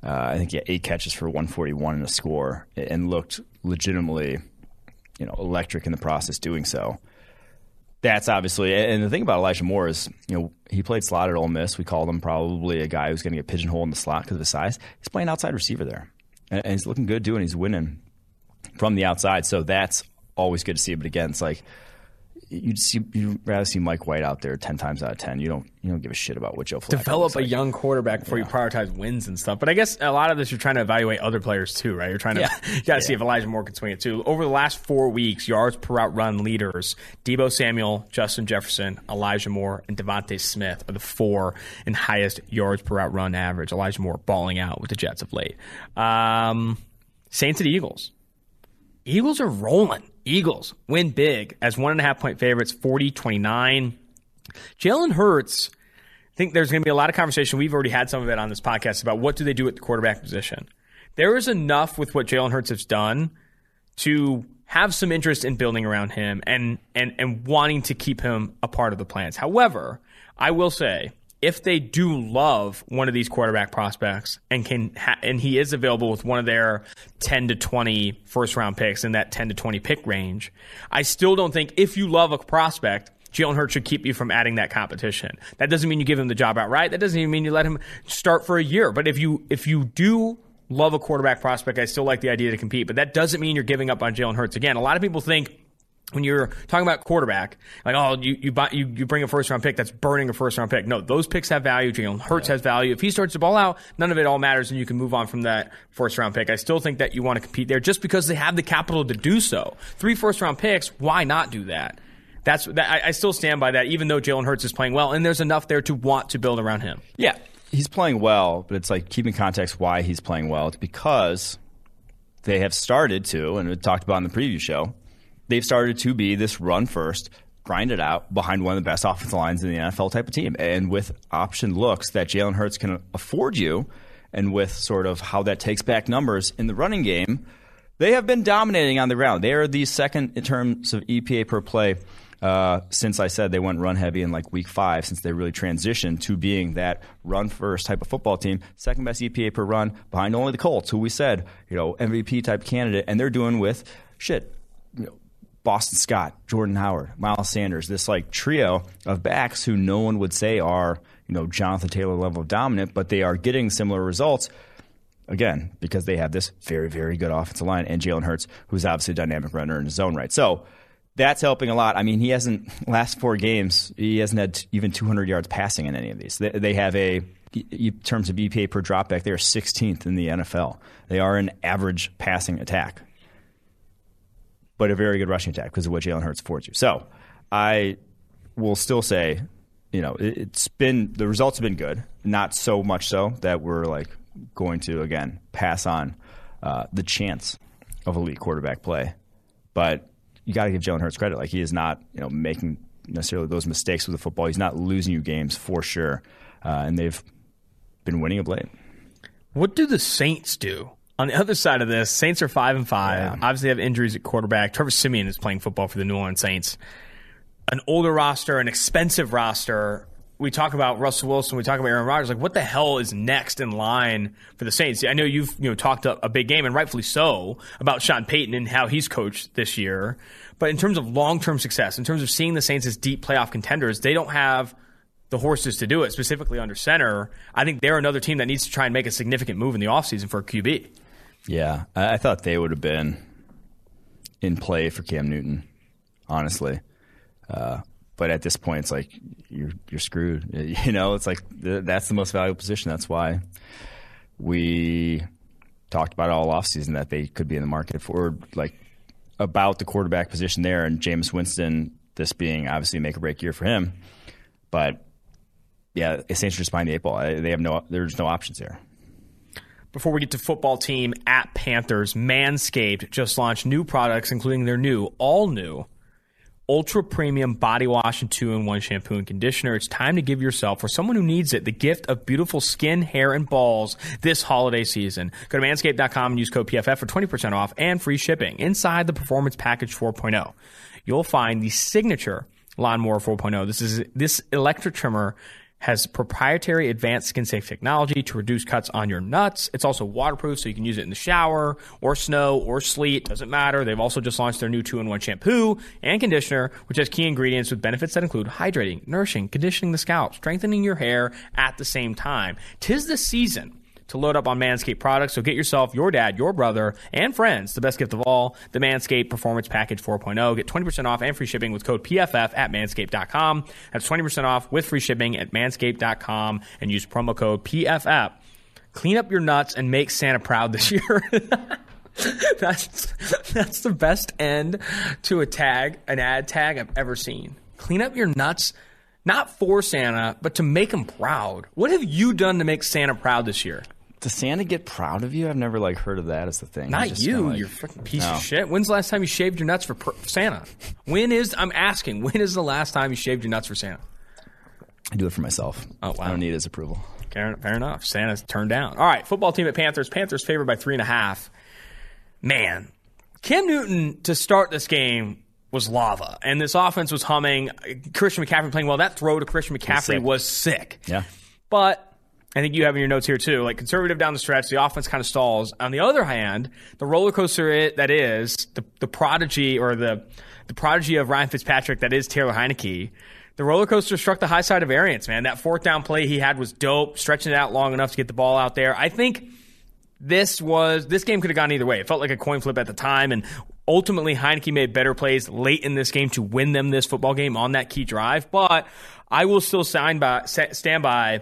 I think he had 8 catches for 141 and a score and looked legitimately... electric in the process doing so. That's obviously, and the thing about Elijah Moore is, he played slot at Ole Miss. We called him probably a guy who's going to get pigeonholed in the slot because of his size. He's playing outside receiver there, and he's looking good doing. He's winning from the outside, so that's always good to see. But again, it's like you'd rather see Mike White out there 10 times out of 10. You don't give a shit about what Joe Flacco develop a like. Young quarterback before you prioritize wins and stuff. But I guess a lot of this you're trying to evaluate other players too, right? You're trying to you gotta see if Elijah Moore can swing it too. Over the last 4 weeks, yards per route run leaders, Deebo Samuel, Justin Jefferson, Elijah Moore, and Devontae Smith are the 4 in highest yards per route run average. Elijah Moore balling out with the Jets of late. Saints at Eagles. Eagles are rolling. Eagles win big as 1.5-point favorites, 40-29. Jalen Hurts, I think there's going to be a lot of conversation. We've already had some of it on this podcast about what do they do at the quarterback position. There is enough with what Jalen Hurts has done to have some interest in building around him and wanting to keep him a part of the plans. However, I will say, if they do love one of these quarterback prospects and and he is available with one of their 10 to 20 first-round picks in that 10 to 20 pick range, I still don't think if you love a prospect, Jalen Hurts should keep you from adding that competition. That doesn't mean you give him the job outright. That doesn't even mean you let him start for a year. But if you do love a quarterback prospect, I still like the idea to compete. But that doesn't mean you're giving up on Jalen Hurts. Again, a lot of people think when you're talking about quarterback, like, oh, you bring a first-round pick, that's burning a first-round pick. No, those picks have value. Jalen Hurts has value. If he starts the ball out, none of it all matters, and you can move on from that first-round pick. I still think that you want to compete there just because they have the capital to do so. 3 first-round picks, why not do that? I still stand by that, even though Jalen Hurts is playing well, and there's enough there to want to build around him. Yeah, he's playing well, but it's like keeping context why he's playing well. It's because they have started to, and we talked about in the preview show, they've started to be this run first, grind it out behind one of the best offensive lines in the NFL type of team. And with option looks that Jalen Hurts can afford you, and with sort of how that takes back numbers in the running game, they have been dominating on the ground. They are the second in terms of EPA per play since I said they went run heavy in like week 5, since they really transitioned to being that run first type of football team. Second best EPA per run behind only the Colts, who we said, MVP type candidate. And they're doing with Boston Scott, Jordan Howard, Miles Sanders, this like trio of backs who no one would say are, Jonathan Taylor level of dominant, but they are getting similar results, again, because they have this very, very good offensive line and Jalen Hurts, who's obviously a dynamic runner in his own right. So that's helping a lot. I mean, last 4 games, he hasn't had even 200 yards passing in any of these. They have in terms of EPA per drop back, they are 16th in the NFL. They are an average passing attack, but a very good rushing attack because of what Jalen Hurts affords you. So I will still say, the results have been good, not so much so that we're going to, again, pass on the chance of elite quarterback play. But you got to give Jalen Hurts credit. He is not, making necessarily those mistakes with the football. He's not losing you games for sure. And they've been winning of late. What do the Saints do? On the other side of this, Saints are 5-5. Yeah. Obviously, they have injuries at quarterback. Trevor Siemian is playing football for the New Orleans Saints. An older roster, an expensive roster. We talk about Russell Wilson. We talk about Aaron Rodgers. What the hell is next in line for the Saints? I know you've talked up a big game, and rightfully so, about Sean Payton and how he's coached this year. But in terms of long-term success, in terms of seeing the Saints as deep playoff contenders, they don't have the horses to do it, specifically under center. I think they're another team that needs to try and make a significant move in the offseason for a QB. Yeah, I thought they would have been in play for Cam Newton, honestly. But at this point, it's like you're screwed. It's like that's the most valuable position. That's why we talked about it all offseason that they could be in the market for, about the quarterback position there. And Jameis Winston, this being obviously a make-or-break year for him. But, yeah, the Saints are just behind the eight ball. There's no options there. Before we get to football team at Panthers, Manscaped just launched new products, including their all new, ultra-premium body wash and 2-in-1 shampoo and conditioner. It's time to give yourself, for someone who needs it, the gift of beautiful skin, hair, and balls this holiday season. Go to manscaped.com and use code PFF for 20% off and free shipping. Inside the Performance Package 4.0, you'll find the signature Lawnmower 4.0. This electric trimmer has proprietary advanced skin-safe technology to reduce cuts on your nuts. It's also waterproof, so you can use it in the shower or snow or sleet. Doesn't matter. They've also just launched their new 2-in-1 shampoo and conditioner, which has key ingredients with benefits that include hydrating, nourishing, conditioning the scalp, strengthening your hair at the same time. 'Tis the season to load up on Manscaped products, so get yourself, your dad, your brother, and friends the best gift of all, the Manscaped Performance Package 4.0. Get 20% off and free shipping with code PFF at manscaped.com. That's 20% off with free shipping at manscaped.com and use promo code PFF. Clean up your nuts and make Santa proud this year. That's the best end to an ad tag I've ever seen. Clean up your nuts, not for Santa, but to make him proud. What have you done to make Santa proud this year? Does Santa get proud of you? I've never heard of that as the thing. Not you, you freaking piece of shit. When's the last time you shaved your nuts for Santa? I'm asking, when is the last time you shaved your nuts for Santa? I do it for myself. Oh, wow. I don't need his approval. Fair enough. Santa's turned down. All right, football team at Panthers. Panthers favored by 3.5. Man, Cam Newton to start this game was lava, and this offense was humming. Christian McCaffrey playing well. That throw to Christian McCaffrey was sick. Yeah. But I think you have in your notes here, too, conservative down the stretch, the offense kind of stalls. On the other hand, the roller coaster that is the prodigy, or the prodigy of Ryan Fitzpatrick that is Taylor Heineke, the roller coaster struck the high side of variance, man. That 4th down play he had was dope, stretching it out long enough to get the ball out there. I think this game could have gone either way. It felt like a coin flip at the time, and Ultimately, Heineke made better plays late in this game to win them this football game on that key drive. But I will still stand by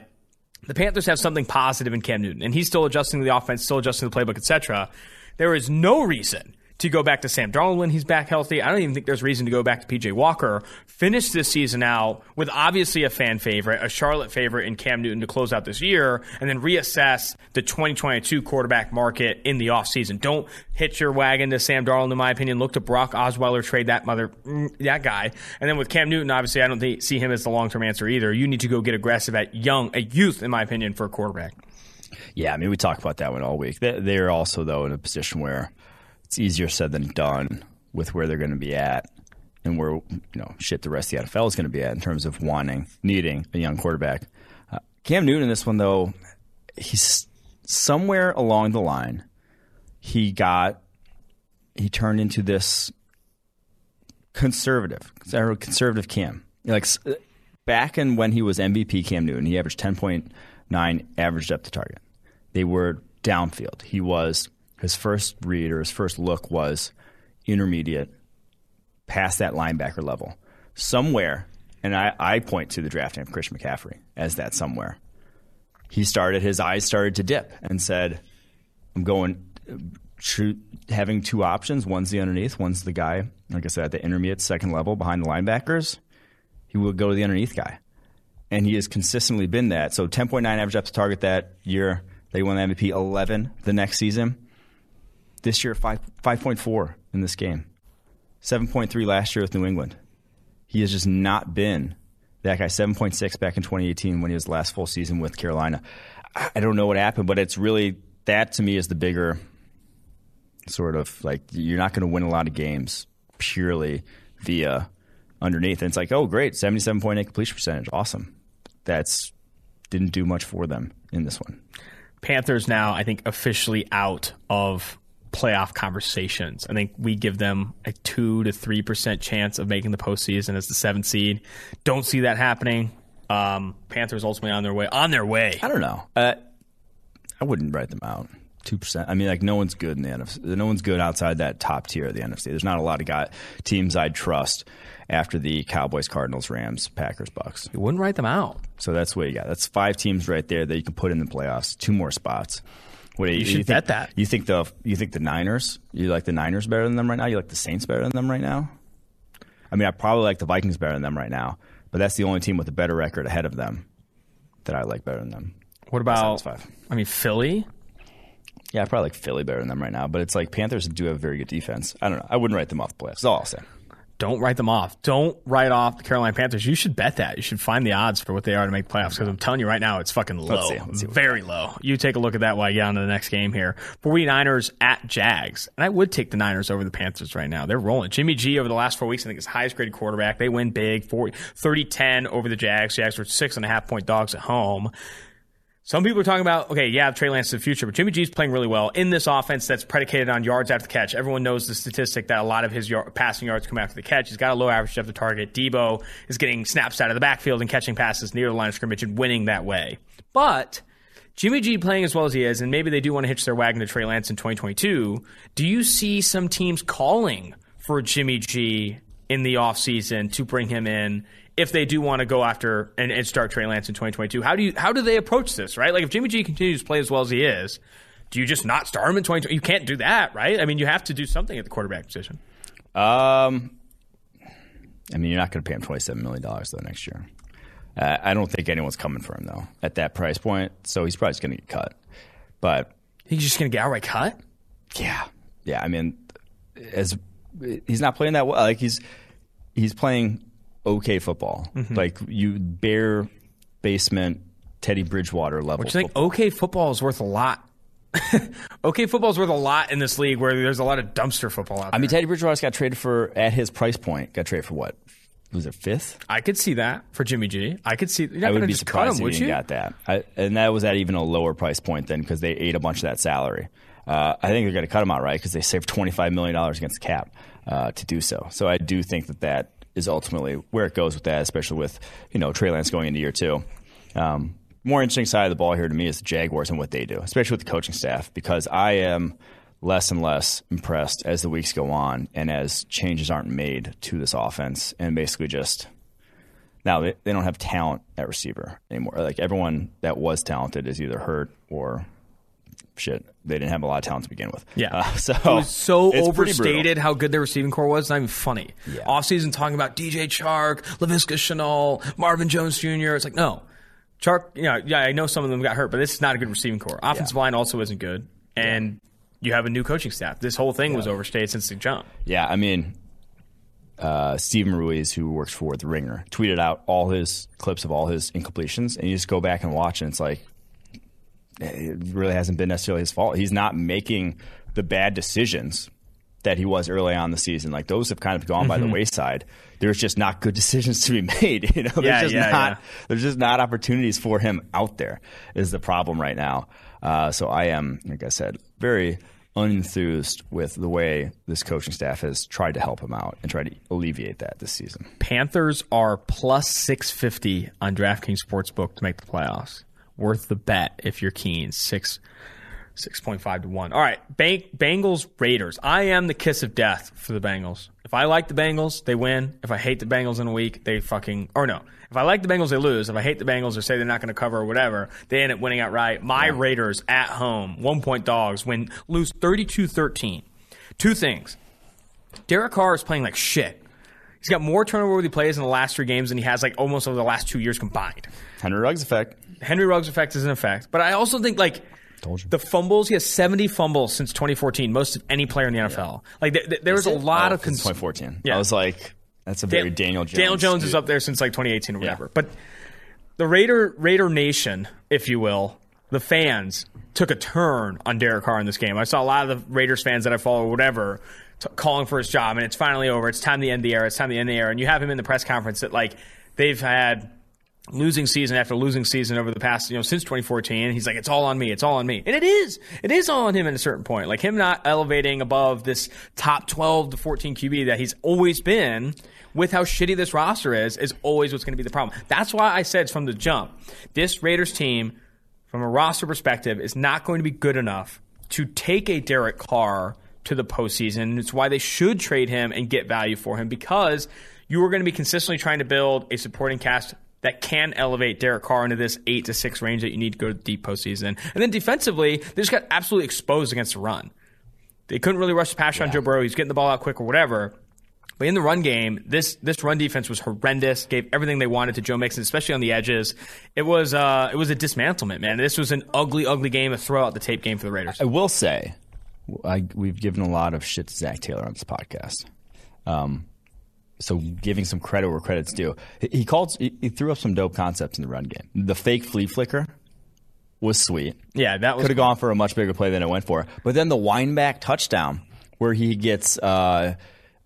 the Panthers have something positive in Cam Newton, and he's still adjusting to the offense, still adjusting to the playbook, etc. There is no reason to go back to Sam Darnold when he's back healthy. I don't even think there's reason to go back to PJ Walker. Finish this season out with obviously a fan favorite, a Charlotte favorite in Cam Newton to close out this year, and then reassess the 2022 quarterback market in the offseason. Don't hitch your wagon to Sam Darnold, in my opinion. Look to Brock Osweiler, trade that guy. And then with Cam Newton, obviously, I don't see him as the long-term answer either. You need to go get aggressive at youth, in my opinion, for a quarterback. Yeah, I mean, we talk about that one all week. They're also, though, in a position where it's easier said than done with where they're going to be at and where the rest of the NFL is going to be at in terms of needing a young quarterback. Cam Newton in this one, though, he's somewhere along the line. He turned into this conservative Cam. Like back in when he was MVP Cam Newton, he averaged 10.9 average depth to target. They were downfield. His first read or his first look was intermediate, past that linebacker level. Somewhere, and I point to the drafting of Christian McCaffrey as that somewhere, his eyes started to dip and said, I'm going, having two options. One's the underneath, one's the guy, like I said, at the intermediate second level behind the linebackers. He will go to the underneath guy. And he has consistently been that. So 10.9 average depth to target that year. They won the MVP 11 the next season. This year, 5.4 in this game. 7.3 last year with New England. He has just not been that guy. 7.6 back in 2018 when he was last full season with Carolina. I don't know what happened, but it's really, that to me is the bigger sort of like, you're not going to win a lot of games purely via underneath. And it's like, oh, great, 77.8 completion percentage. Awesome. That's didn't do much for them in this one. Panthers now, I think, officially out of playoff conversations. I think we give them a 2 to 3% chance of making the postseason as the 7th seed. Don't see that happening. Panthers ultimately on their way. I don't know. I wouldn't write them out. 2%. I mean, like, no one's good in the NFC. No one's good outside that top tier of the NFC. There's not a lot of teams I'd trust after the Cowboys, Cardinals, Rams, Packers, Bucks. You wouldn't write them out. So that's what you got. That's 5 teams right there that you can put in the playoffs. 2 more spots. You should bet that. You think the Niners? You like the Niners better than them right now? You like the Saints better than them right now? I mean, I probably like the Vikings better than them right now, but that's the only team with a better record ahead of them that I like better than them. What about, I mean, Philly? Yeah, I probably like Philly better than them right now, but it's like Panthers do have very good defense. I don't know. I wouldn't write them off the playoffs. That's all I'll say. Don't write them off. Don't write off the Carolina Panthers. You should bet that. You should find the odds for what they are to make playoffs, because I'm telling you right now, it's fucking low. Let's see very low. You take a look at that while I get on to the next game here. 49ers at Jags. And I would take the Niners over the Panthers right now. They're rolling. Jimmy G over the last 4 weeks, I think, is highest-graded quarterback. They win big, 30-10 over the Jags. Jags were 6.5-point dogs at home. Some people are talking about, okay, yeah, Trey Lance is the future, but Jimmy G's playing really well in this offense that's predicated on yards after the catch. Everyone knows the statistic that a lot of his passing yards come after the catch. He's got a low average depth of target. Debo is getting snaps out of the backfield and catching passes near the line of scrimmage and winning that way. But Jimmy G playing as well as he is, and maybe they do want to hitch their wagon to Trey Lance in 2022, do you see some teams calling for Jimmy G in the offseason to bring him in if they do want to go after and start Trey Lance in 2022, how do they approach this, right? Like, if Jimmy G continues to play as well as he is, do you just not start him in 2022? You can't do that, right? I mean, you have to do something at the quarterback position. I mean, you're not going to pay him $27 million, though, next year. I don't think anyone's coming for him, though, at that price point, so he's probably just going to get cut. But he's just going to get outright cut? Yeah. Yeah, I mean, he's not playing that well. Like, he's playing okay football, mm-hmm. Like, you bare basement Teddy Bridgewater level. Which I think okay football is worth a lot. Okay football is worth a lot in this league where there's a lot of dumpster football out there. I mean, Teddy Bridgewater's got traded for, at his price point, got traded for what? Was it 5th? I could see that for Jimmy G. I could see. You're not going to just cut him, would you? I would be surprised if he got that. And that was at even a lower price point then, because they ate a bunch of that salary. I think they're going to cut him out, right? Because they saved $25 million against the cap to do so. So I do think that is ultimately where it goes with that, especially with Trey Lance going into year 2. More interesting side of the ball here to me is the Jaguars and what they do, especially with the coaching staff, because I am less and less impressed as the weeks go on and as changes aren't made to this offense. And basically just now they don't have talent at receiver anymore. Like everyone that was talented is either hurt or shit. They didn't have a lot of talent to begin with. Yeah. It was so overstated how good their receiving core was. It's not even funny. Yeah. Offseason talking about DJ Chark, Laviska Shenault, Marvin Jones Jr. It's like, no. Chark, I know some of them got hurt, but this is not a good receiving core. Offensive line also isn't good. And you have a new coaching staff. This whole thing was overstated since the jump. Yeah, I mean, Steven Ruiz, who works for The Ringer, tweeted out all his clips of all his incompletions, and you just go back and watch, and it's like, it really hasn't been necessarily his fault. He's not making the bad decisions that he was early on in the season. Like, those have kind of gone by the wayside. There's just not good decisions to be made. There's just not opportunities for him out there is the problem right now. So I am, like I said, very unenthused with the way this coaching staff has tried to help him out and tried to alleviate that this season. Panthers are plus 650 on DraftKings Sportsbook to make the playoffs. Worth the bet if you're keen. 6.5 to 1. All right, Bengals Raiders. I am the kiss of death for the Bengals. If I like the Bengals, they win. If I hate the Bengals in a week, they fucking or no. If I like the Bengals, they lose. If I hate the Bengals or say they're not going to cover or whatever, they end up winning outright. My Raiders at home, 1-point dogs, lose 32-13. Two things. Derek Carr is playing like shit. He's got more turnover-worthy plays in the last three games than he has like almost over the last 2 years combined. Henry Ruggs effect is in effect. But I also think like the fumbles, he has 70 fumbles since 2014, most of any player in the NFL. Like there was a lot of 2014. Yeah. I was like, that's a very Daniel Jones. Daniel Jones is up there since like 2018 or whatever. Yeah. But the Raider Nation, if you will, the fans took a turn on Derek Carr in this game. I saw a lot of the Raiders fans that I follow or whatever calling for his job, and it's finally over. It's time to end the era. And you have him in the press conference that like they've had losing season after losing season over the past, since 2014. He's like, it's all on me. It's all on me. And it is. It is all on him at a certain point. Like him not elevating above this top 12 to 14 QB that he's always been with how shitty this roster is always what's going to be the problem. That's why I said from the jump, this Raiders team from a roster perspective is not going to be good enough to take a Derek Carr to the postseason. And it's why they should trade him and get value for him, because you are going to be consistently trying to build a supporting cast that can elevate Derek Carr into this 8-6 range that you need to go to the deep postseason. And then defensively, they just got absolutely exposed against the run. They couldn't really rush the pass on Joe Burrow. He's getting the ball out quick or whatever. But in the run game, this run defense was horrendous, gave everything they wanted to Joe Mixon, especially on the edges. It was a dismantlement, man. This was an ugly, ugly game, a throw-out-the-tape game for the Raiders. I will say, we've given a lot of shit to Zach Taylor on this podcast. So giving some credit where credit's due. He threw up some dope concepts in the run game. The fake flea flicker was sweet. Yeah, that was could have gone for a much bigger play than it went for. But then the windback touchdown where he gets J.D.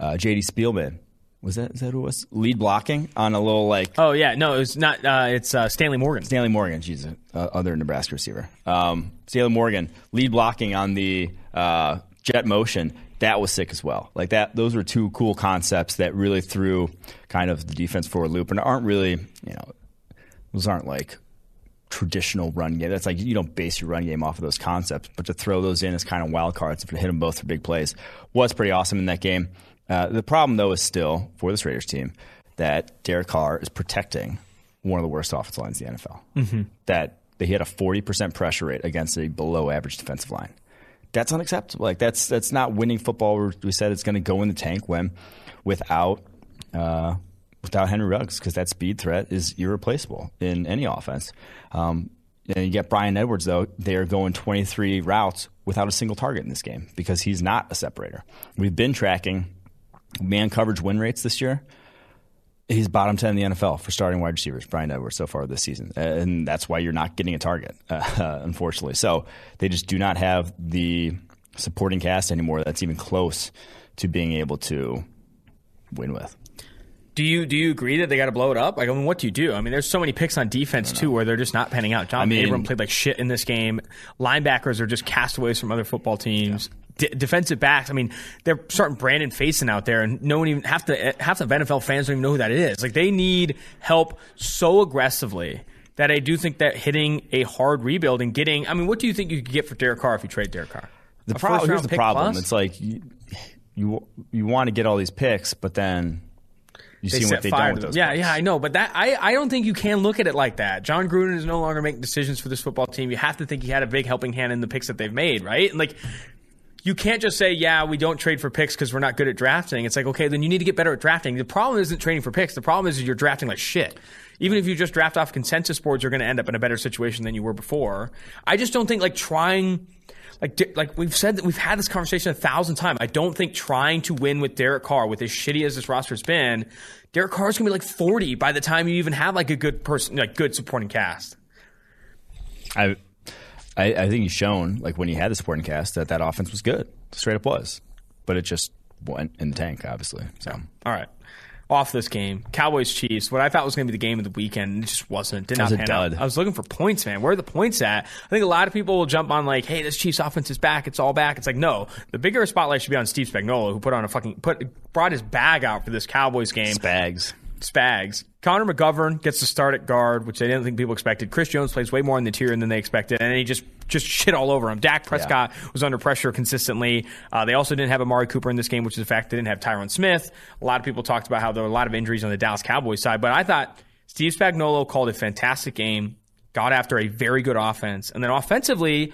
Spielman. Is that who it was? Lead blocking on a little like... Oh, yeah. No, it was not. It's Stanley Morgan. She's an other Nebraska receiver. Stanley Morgan, lead blocking on the jet motion. That was sick as well. Like that, those were two cool concepts that really threw kind of the defense for a loop, and aren't really, those aren't like traditional run game. That's like you don't base your run game off of those concepts, but to throw those in as kind of wild cards and hit them both for big plays was pretty awesome in that game. The problem though is still for this Raiders team that Derek Carr is protecting one of the worst offensive lines in the NFL. Mm-hmm. That they had a 40% pressure rate against a below average defensive line. That's unacceptable. Like that's not winning football. We said it's going to go in the tank when without Henry Ruggs, because that speed threat is irreplaceable in any offense. And you get Bryan Edwards, though. They are going 23 routes without a single target in this game because he's not a separator. We've been tracking man coverage win rates this year. He's bottom 10 in the NFL for starting wide receivers, Bryan Edwards, so far this season. And that's why you're not getting a target, unfortunately. So they just do not have the supporting cast anymore that's even close to being able to win with. Do you agree that they got to blow it up? Like, I mean, what do you do? I mean, there's so many picks on defense, too, where they're just not panning out. Abram played like shit in this game. Linebackers are just castaways from other football teams. Yeah. Defensive backs. I mean, they're starting Brandon Faison out there, and no one even half the NFL fans don't even know who that is. Like, they need help so aggressively that I do think that hitting a hard rebuild and getting. I mean, what do you think you could get for Derek Carr if you trade Derek Carr? Here's the problem. Plus? It's like you want to get all these picks, but then you see what they've done with those. Yeah, I know. But that I don't think you can look at it like that. John Gruden is no longer making decisions for this football team. You have to think he had a big helping hand in the picks that they've made, right? And like, you can't just say, yeah, we don't trade for picks because we're not good at drafting. It's like, okay, then you need to get better at drafting. The problem isn't trading for picks. The problem is you're drafting like shit. Even if you just draft off consensus boards, you're going to end up in a better situation than you were before. I just don't think like trying – like we've said that we've had this conversation 1,000 times. I don't think trying to win with Derek Carr, with as shitty as this roster's been, Derek Carr's going to be like 40 by the time you even have like a good person, like good supporting cast. I think he's shown, like when he had the supporting cast, that offense was good, straight up was, but it just went in the tank, obviously. So, all right, off this game, Cowboys Chiefs. What I thought was going to be the game of the weekend, it just wasn't. Did not pan out. I was looking for points, man. Where are the points at? I think a lot of people will jump on like, hey, this Chiefs offense is back. It's all back. It's like, no, the bigger spotlight should be on Steve Spagnuolo, who brought his bag out for this Cowboys game. Spags. Connor McGovern gets the start at guard, which I didn't think people expected. Chris Jones plays way more in the interior than they expected, and he just shit all over him. Dak Prescott was under pressure consistently. They also didn't have Amari Cooper in this game, which is a fact. They didn't have Tyron Smith. A lot of people talked about how there were a lot of injuries on the Dallas Cowboys side, but I thought Steve Spagnuolo called a fantastic game, got after a very good offense, and then offensively,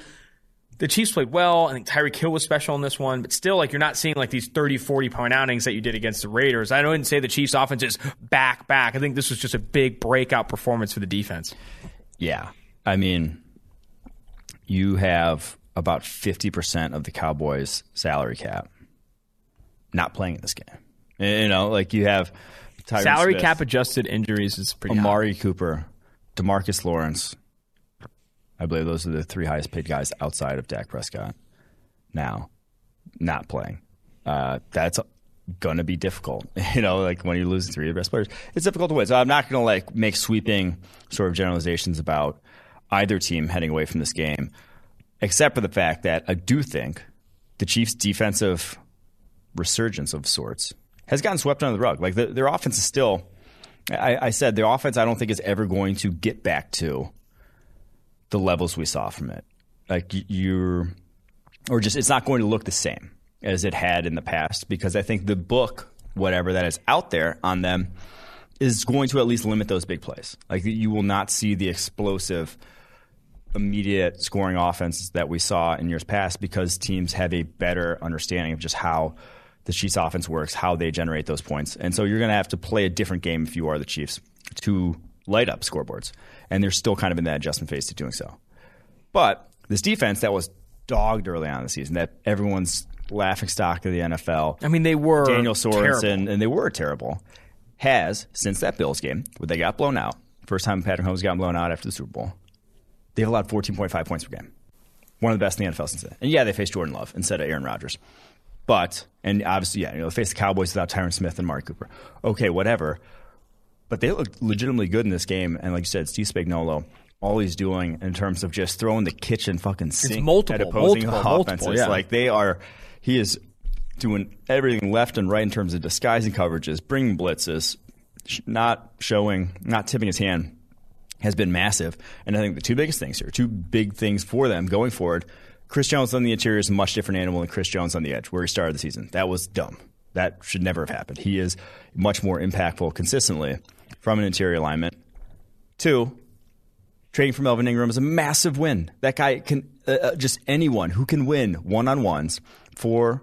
the Chiefs played well. I think Tyreek Hill was special in this one, but still, like, you're not seeing like these 30, 40-point outings that you did against the Raiders. I wouldn't say the Chiefs' offense is back. I think this was just a big breakout performance for the defense. Yeah. I mean, you have about 50% of the Cowboys' salary cap not playing in this game. You know, like you have Tyreek salary Smith, cap adjusted injuries is pretty Amari high. Cooper, DeMarcus Lawrence. I believe those are the three highest paid guys outside of Dak Prescott now not playing. That's going to be difficult. You know, like when you're losing three of the best players, it's difficult to win. So I'm not going to like make sweeping sort of generalizations about either team heading away from this game, except for the fact that I do think the Chiefs' defensive resurgence of sorts has gotten swept under the rug. Like their offense is still, I said, their offense I don't think is ever going to get back to the levels we saw from it. Like it's not going to look the same as it had in the past, because I think the book, whatever that is out there on them, is going to at least limit those big plays. Like you will not see the explosive, immediate scoring offense that we saw in years past, because teams have a better understanding of just how the Chiefs offense works, how they generate those points. And so you're going to have to play a different game if you are the Chiefs to light up scoreboards, and they're still kind of in that adjustment phase to doing so. But this defense that was dogged early on in the season, that everyone's laughing stock of the NFL. I mean, they were Daniel Sorensen, and they were terrible, has, since that Bills game, where they got blown out, first time Patrick Mahomes got blown out after the Super Bowl, they've allowed 14.5 points per game. One of the best in the NFL since then. And yeah, they faced Jordan Love instead of Aaron Rodgers. But, and obviously, yeah, they faced the Cowboys without Tyron Smith and Mark Cooper. Okay, whatever. But they looked legitimately good in this game. And like you said, Steve Spagnuolo, all he's doing in terms of just throwing the kitchen fucking sink at opposing offenses. Multiple, yeah. Like he is doing everything left and right in terms of disguising coverages, bringing blitzes, not tipping his hand has been massive. And I think the two big things for them going forward, Chris Jones on the interior is a much different animal than Chris Jones on the edge, where he started the season. That was dumb. That should never have happened. He is much more impactful consistently from an interior alignment. 2, trading for Melvin Ingram is a massive win. That guy can just anyone who can win one-on-ones for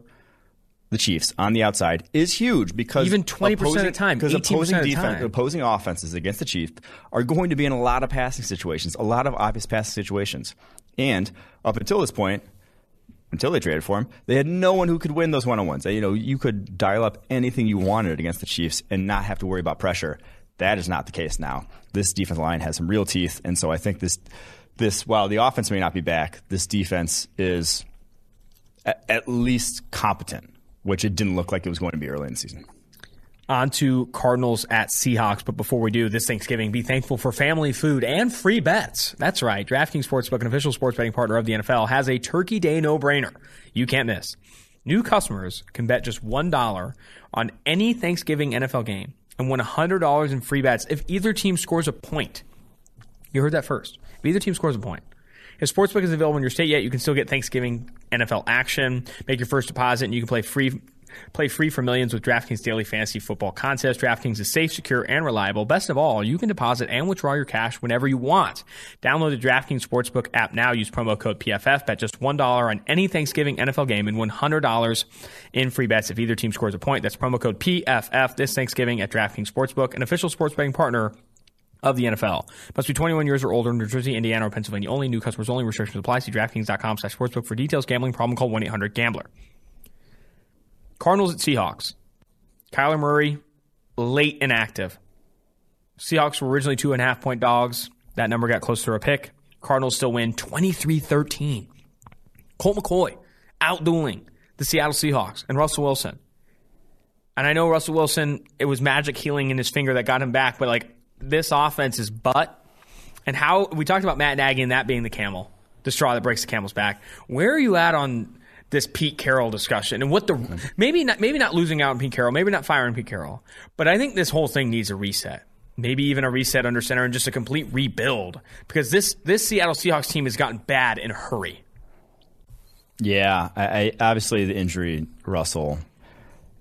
the Chiefs on the outside is huge, because even 20% of the time, because opposing offenses against the Chiefs are going to be in a lot of passing situations, a lot of obvious passing situations. And up until this point, until they traded for him, they had no one who could win those one-on-ones. You know, you could dial up anything you wanted against the Chiefs and not have to worry about pressure. That is not the case now. This defense line has some real teeth, and so I think this while the offense may not be back, this defense is at least competent, which it didn't look like it was going to be early in the season. On to Cardinals at Seahawks. But before we do, this Thanksgiving, be thankful for family food and free bets. That's right. DraftKings Sportsbook, an official sports betting partner of the NFL, has a Turkey Day no-brainer you can't miss. New customers can bet just $1 on any Thanksgiving NFL game and win $100 in free bets if either team scores a point. You heard that first. If either team scores a point. If Sportsbook is available in your state yet, you can still get Thanksgiving NFL action. Make your first deposit, and you can play free for millions with DraftKings Daily Fantasy Football Contest. DraftKings is safe, secure, and reliable. Best of all, you can deposit and withdraw your cash whenever you want. Download the DraftKings Sportsbook app now. Use promo code PFF. Bet just $1 on any Thanksgiving NFL game and $100 in free bets if either team scores a point. That's promo code PFF this Thanksgiving at DraftKings Sportsbook, an official sports betting partner of the NFL. Must be 21 years or older in New Jersey, Indiana, or Pennsylvania only. New customers only. Restrictions apply. See DraftKings.com/sportsbook for details. Gambling problem? Call 1-800-GAMBLER. Cardinals at Seahawks. Kyler Murray, late inactive. Seahawks were originally 2.5-point dogs. That number got close to a pick. Cardinals still win 23-13. Colt McCoy outdueling the Seattle Seahawks and Russell Wilson. And I know Russell Wilson, it was magic healing in his finger that got him back, but like this offense is butt. And how we talked about Matt Nagy and that being the camel, the straw that breaks the camel's back. Where are you at on this Pete Carroll discussion and what the maybe not losing out on Pete Carroll, maybe not firing Pete Carroll, but I think this whole thing needs a reset, maybe even a reset under center and just a complete rebuild, because this Seattle Seahawks team has gotten bad in a hurry. Yeah, I obviously the injury Russell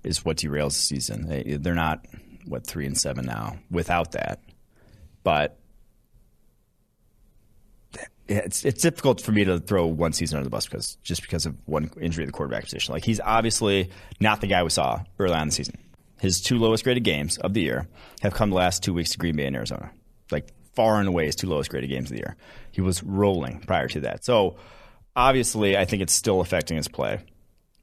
is what derails the season. They're not 3-7 now without that, but it's difficult for me to throw one season under the bus because of one injury at the quarterback position. Like, he's obviously not the guy we saw early on in the season. His two lowest graded games of the year have come the last 2 weeks to Green Bay and Arizona. Like, far and away his two lowest graded games of the year. He was rolling prior to that. So, obviously, I think it's still affecting his play.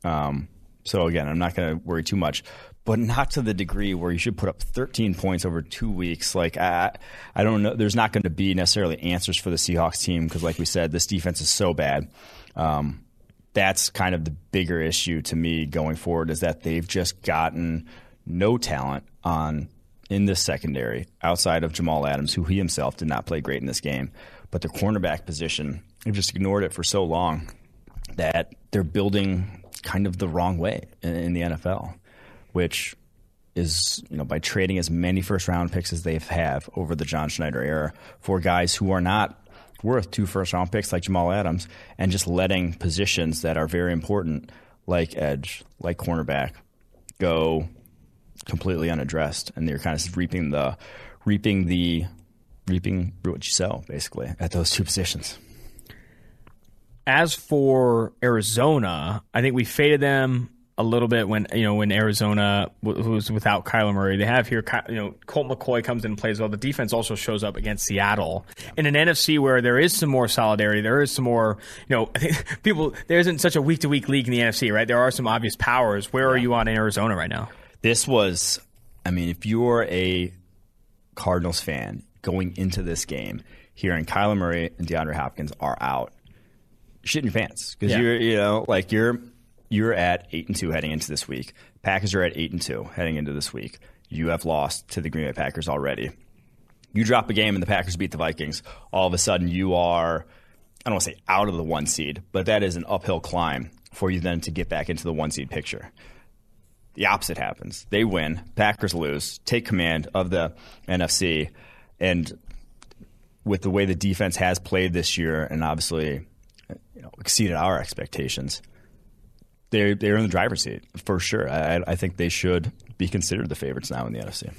So, again, I'm not going to worry too much. But not to the degree where you should put up 13 points over 2 weeks. Like, I don't know. There's not going to be necessarily answers for the Seahawks team because, like we said, this defense is so bad. That's kind of the bigger issue to me going forward, is that they've just gotten no talent in this secondary outside of Jamal Adams, who he himself did not play great in this game. But the cornerback position, they've just ignored it for so long that they're building kind of the wrong way in the NFL. Which is, by trading as many first-round picks as they have over the John Schneider era for guys who are not worth two first-round picks like Jamal Adams, and just letting positions that are very important, like edge, like cornerback, go completely unaddressed, and they're kind of reaping what you sow, basically, at those two positions. As for Arizona, I think we faded them a little bit when Arizona was without Kyler Murray. They have here, Colt McCoy comes in and plays well. The defense also shows up against Seattle. Yeah. In an NFC where there is some more solidarity, there is some more, there isn't such a week-to-week league in the NFC, right? There are some obvious powers. Where are you on in Arizona right now? This was, if you're a Cardinals fan going into this game, hearing Kyler Murray and DeAndre Hopkins are out, shit in your pants. Because you're at 8-2 heading into this week. Packers are at 8-2 heading into this week. You have lost to the Green Bay Packers already. You drop a game and the Packers beat the Vikings. All of a sudden you are, I don't want to say out of the one seed, but that is an uphill climb for you then to get back into the one seed picture. The opposite happens. They win. Packers lose. Take command of the NFC. And with the way the defense has played this year and obviously exceeded our expectations, They're in the driver's seat, for sure. I think they should be considered the favorites now in the NFC.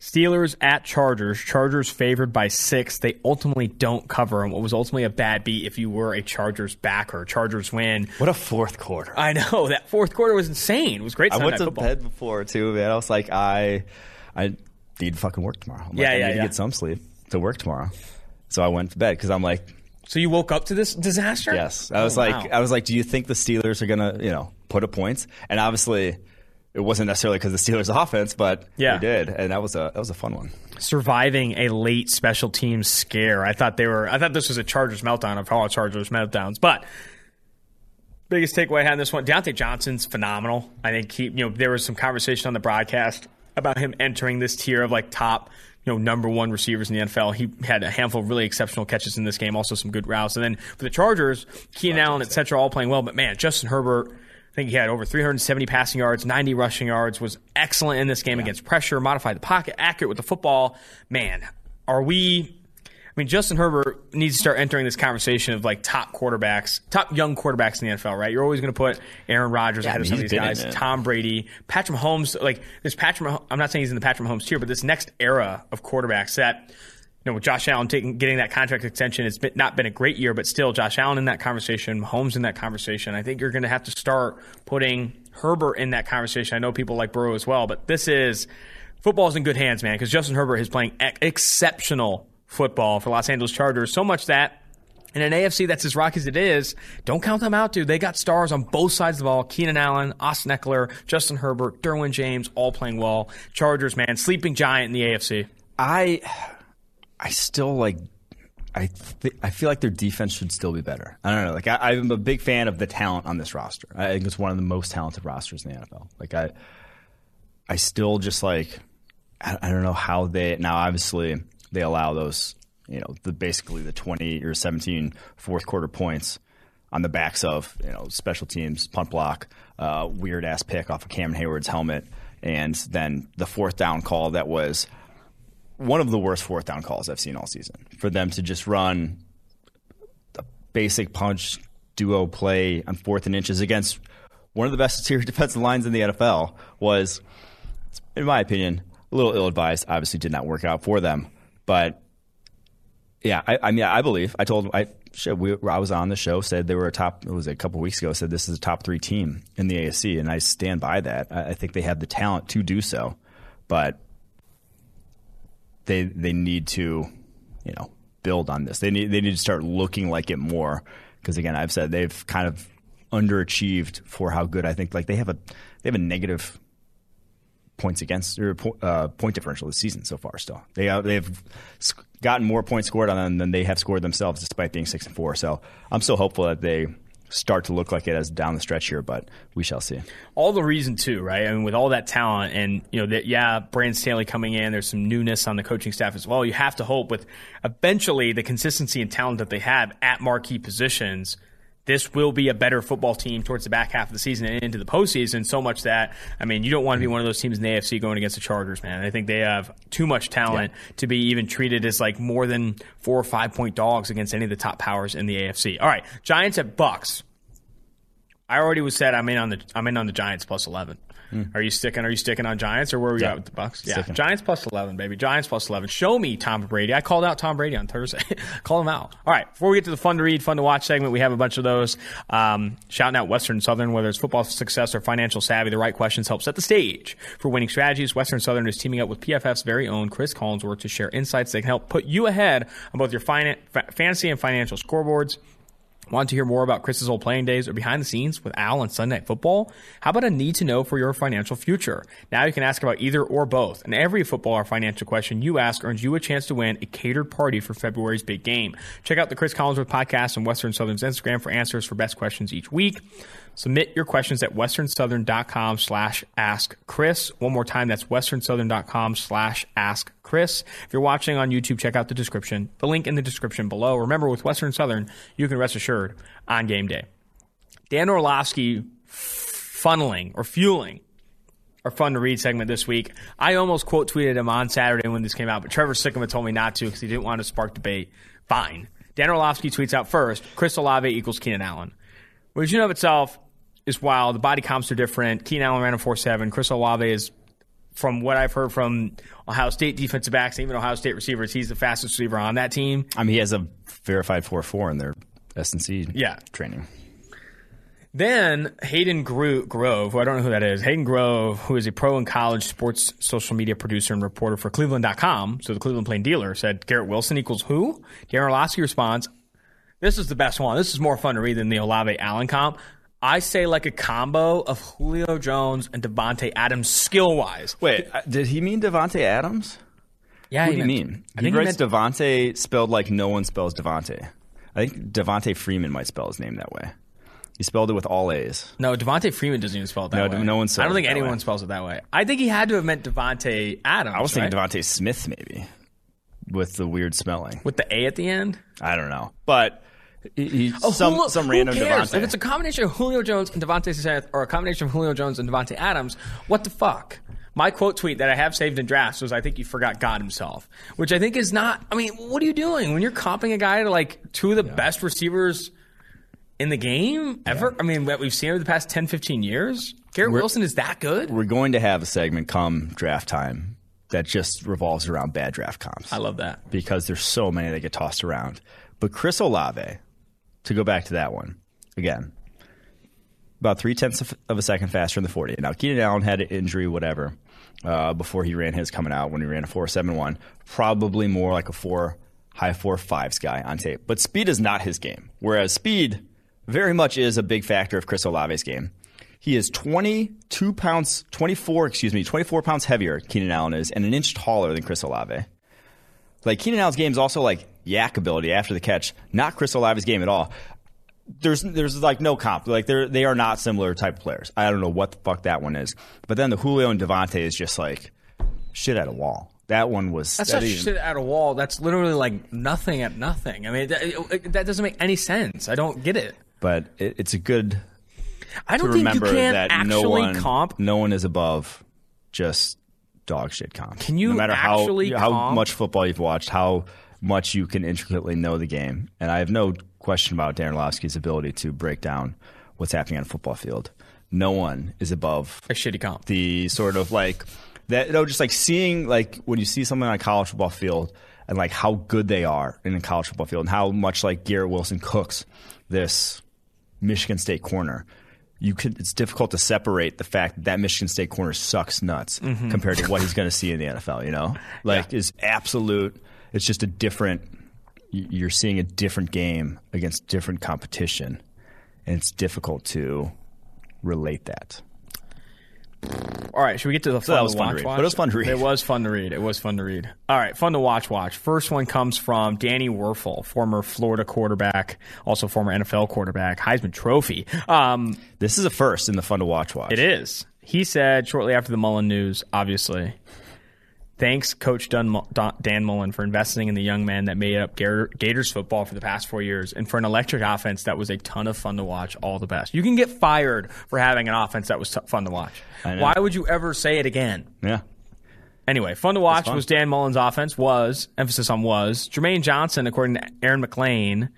Steelers at Chargers. Chargers favored by 6. They ultimately don't cover, and what was ultimately a bad beat if you were a Chargers backer. Chargers win. What a fourth quarter. I know. That fourth quarter was insane. It was great. I went to bed before, too, man. I was like, I need to fucking work tomorrow. I need to get some sleep to work tomorrow. So I went to bed because I'm like... So you woke up to this disaster? Yes. I was like, do you think the Steelers are going to, put up points? And obviously it wasn't necessarily because the Steelers' offense, but they did. And that was a fun one. Surviving a late special teams scare. I thought this was a Chargers meltdown of all Chargers meltdowns. But biggest takeaway I had in this one, Deontay Johnson's phenomenal. I think he, there was some conversation on the broadcast about him entering this tier of like top number one receivers in the NFL. He had a handful of really exceptional catches in this game, also some good routes. And then for the Chargers, Keenan Allen, et cetera, all playing well. But, man, Justin Herbert, I think he had over 370 passing yards, 90 rushing yards, was excellent in this game against pressure, modified the pocket, accurate with the football. Man, I mean, Justin Herbert needs to start entering this conversation of like top quarterbacks, top young quarterbacks in the NFL, right? You're always going to put Aaron Rodgers ahead of some of these guys, Tom Brady, Patrick Mahomes. Like this Patrick Mahomes, I'm not saying he's in the Patrick Mahomes tier, but this next era of quarterbacks that, you know, with Josh Allen getting that contract extension, it's not been a great year, but still Josh Allen in that conversation, Mahomes in that conversation. I think you're going to have to start putting Herbert in that conversation. I know people like Burrow as well, but this is football's in good hands, man, because Justin Herbert is playing exceptional football for Los Angeles Chargers, so much that in an AFC that's as rocky as it is, don't count them out, dude. They got stars on both sides of the ball. Keenan Allen, Austin Eckler, Justin Herbert, Derwin James, all playing well. Chargers, man, sleeping giant in the AFC. I still like. I feel like their defense should still be better. I don't know. Like I'm a big fan of the talent on this roster. I think it's one of the most talented rosters in the NFL. Like I still just like. I don't know how they now. Obviously, they allow those, you know, basically the 20 or 17 fourth quarter points on the backs of, you know, special teams, punt block, weird ass pick off of Cameron Hayward's helmet, and then the fourth down call that was. One of the worst fourth down calls I've seen all season. For them to just run the basic punch duo play on fourth and inches against one of the best tier defensive lines in the NFL was, in my opinion, a little ill-advised. Obviously did not work out for them. But, yeah, I believe. I told them, I was on the show, said they were a couple weeks ago, said this is a top three team in the AFC, and I stand by that. I think they have the talent to do so. But They need to, you know, build on this. They need to start looking like it more because, again, I've said they've kind of underachieved for how good I think. Like they have a negative points against or point differential this season so far. Still, they've gotten more points scored on them than they have scored themselves, despite being 6-4. So I'm still hopeful that they start to look like it as down the stretch here, but we shall see. All the reason too, right? I mean, with all that talent and, you know, Brandon Staley coming in, there's some newness on the coaching staff as well. You have to hope with eventually the consistency and talent that they have at marquee positions, this will be a better football team towards the back half of the season and into the postseason, so much that, I mean, you don't want to be one of those teams in the AFC going against the Chargers, man. I think they have too much talent to be even treated as like more than 4 or 5 point dogs against any of the top powers in the AFC. All right, Giants at Bucks. I already was said I'm in on the Giants plus 11. Are you sticking on Giants or where are we at with the Bucks? Yeah, sticking. Giants plus 11, baby. Giants plus 11. Show me Tom Brady. I called out Tom Brady on Thursday. Call him out. All right, before we get to the fun to read, fun to watch segment, we have a bunch of those. Shouting out Western Southern, whether it's football success or financial savvy, the right questions help set the stage for winning strategies. Western Southern is teaming up with PFF's very own Chris Collinsworth to share insights that can help put you ahead on both your fantasy and financial scoreboards. Want to hear more about Chris's old playing days or behind the scenes with Al on Sunday Night Football? How about a need to know for your financial future? Now you can ask about either or both, and every football or financial question you ask earns you a chance to win a catered party for February's big game. Check out the Chris Collinsworth podcast on Western Southern's Instagram for answers for best questions each week. Submit your questions at westernsouthern.com/askchris. One more time, that's westernsouthern.com/askchris. If you're watching on YouTube, check out the link in the description below. Remember, with Western Southern, you can rest assured on game day. Dan Orlovsky fueling our fun to read segment this week. I almost quote tweeted him on Saturday when this came out, but Trevor Sikkema told me not to because he didn't want to spark debate. Fine. Dan Orlovsky tweets out first, Chris Olave equals Keenan Allen. Which in and of itself is wild. The body comps are different. Keenan Allen ran a 4.7. Chris Olave is, from what I've heard from Ohio State defensive backs and even Ohio State receivers, he's the fastest receiver on that team. I mean, he has a verified 4.4 in their S&C training. Then Hayden Grove, who I don't know who that is, Hayden Grove, who is a pro and college sports social media producer and reporter for Cleveland.com, so the Cleveland Plain Dealer, said Garrett Wilson equals who? Darren Orlovsky responds, this is the best one. This is more fun to read than the Olave-Allen comp. I say like a combo of Julio Jones and Davante Adams skill-wise. Wait, did he mean Davante Adams? Yeah, what do you mean? I think he writes Davante spelled like no one spells Davante. I think Devontae Freeman might spell his name that way. He spelled it with all A's. No, Devontae Freeman doesn't even spell it that way. No one spells it. I don't think anyone spells it that way. I think he had to have meant Davante Adams. I was thinking Devontae Smith maybe with the weird spelling. With the A at the end? I don't know. But some random Devontae. If it's a combination of Julio Jones and Devontae Smith or a combination of Julio Jones and Davante Adams, what the fuck? My quote tweet that I have saved in drafts was, I think you forgot God himself, which I think is not, I mean, what are you doing when you're comping a guy to like two of the best receivers in the game ever? Yeah. I mean, what we've seen over the past 10, 15 years, Garrett Wilson is that good. We're going to have a segment come draft time that just revolves around bad draft comps. I love that. Because there's so many that get tossed around. But Chris Olave, to go back to that one, again, about 0.3 seconds faster in the 40. Now, Keenan Allen had an injury, whatever, before he ran his coming out when he ran a 4.71. Probably more like a high 4.5s guy on tape. But speed is not his game, whereas speed very much is a big factor of Chris Olave's game. He is 24 pounds heavier, Keenan Allen is, and an inch taller than Chris Olave. Like, Keenan Allen's game is also like yak ability after the catch, not Chris Olave's game at all. There's like no comp. Like they are not similar type players. I don't know what the fuck that one is. But then the Julio and Davante is just like shit at a wall. That one was shit at a wall. That's literally like nothing at nothing. I mean, that doesn't make any sense. I don't get it. But it's a good. I don't think you can actually comp. No one is above just dog shit comp. Can you? No matter how much football you've watched, how much you can intricately know the game, and I have no question about Darren Lofsky's ability to break down what's happening on a football field. No one is above a shitty comp. The sort of like that, you know, just like seeing like when you see someone on a college football field and like how good they are in a college football field and how much like Garrett Wilson cooks this Michigan State corner. It's difficult to separate the fact that Michigan State corner sucks nuts compared to what he's going to see in the NFL. You know, like is absolute. It's just a different. You're seeing a different game against different competition, and it's difficult to relate that. All right, should we get to the fun to watch? But it was fun to read. All right, fun to watch. First one comes from Danny Werfel, former Florida quarterback, also former NFL quarterback, Heisman Trophy. This is a first in the fun to watch. It is. He said shortly after the Mullen news, obviously, thanks, Coach Dan Mullen, for investing in the young men that made up Gators football for the past 4 years and for an electric offense that was a ton of fun to watch, all the best. You can get fired for having an offense that was fun to watch. Why would you ever say it again? Yeah. Anyway, fun to watch was Dan Mullen's offense was Jermaine Johnson, according to Aaron McLean,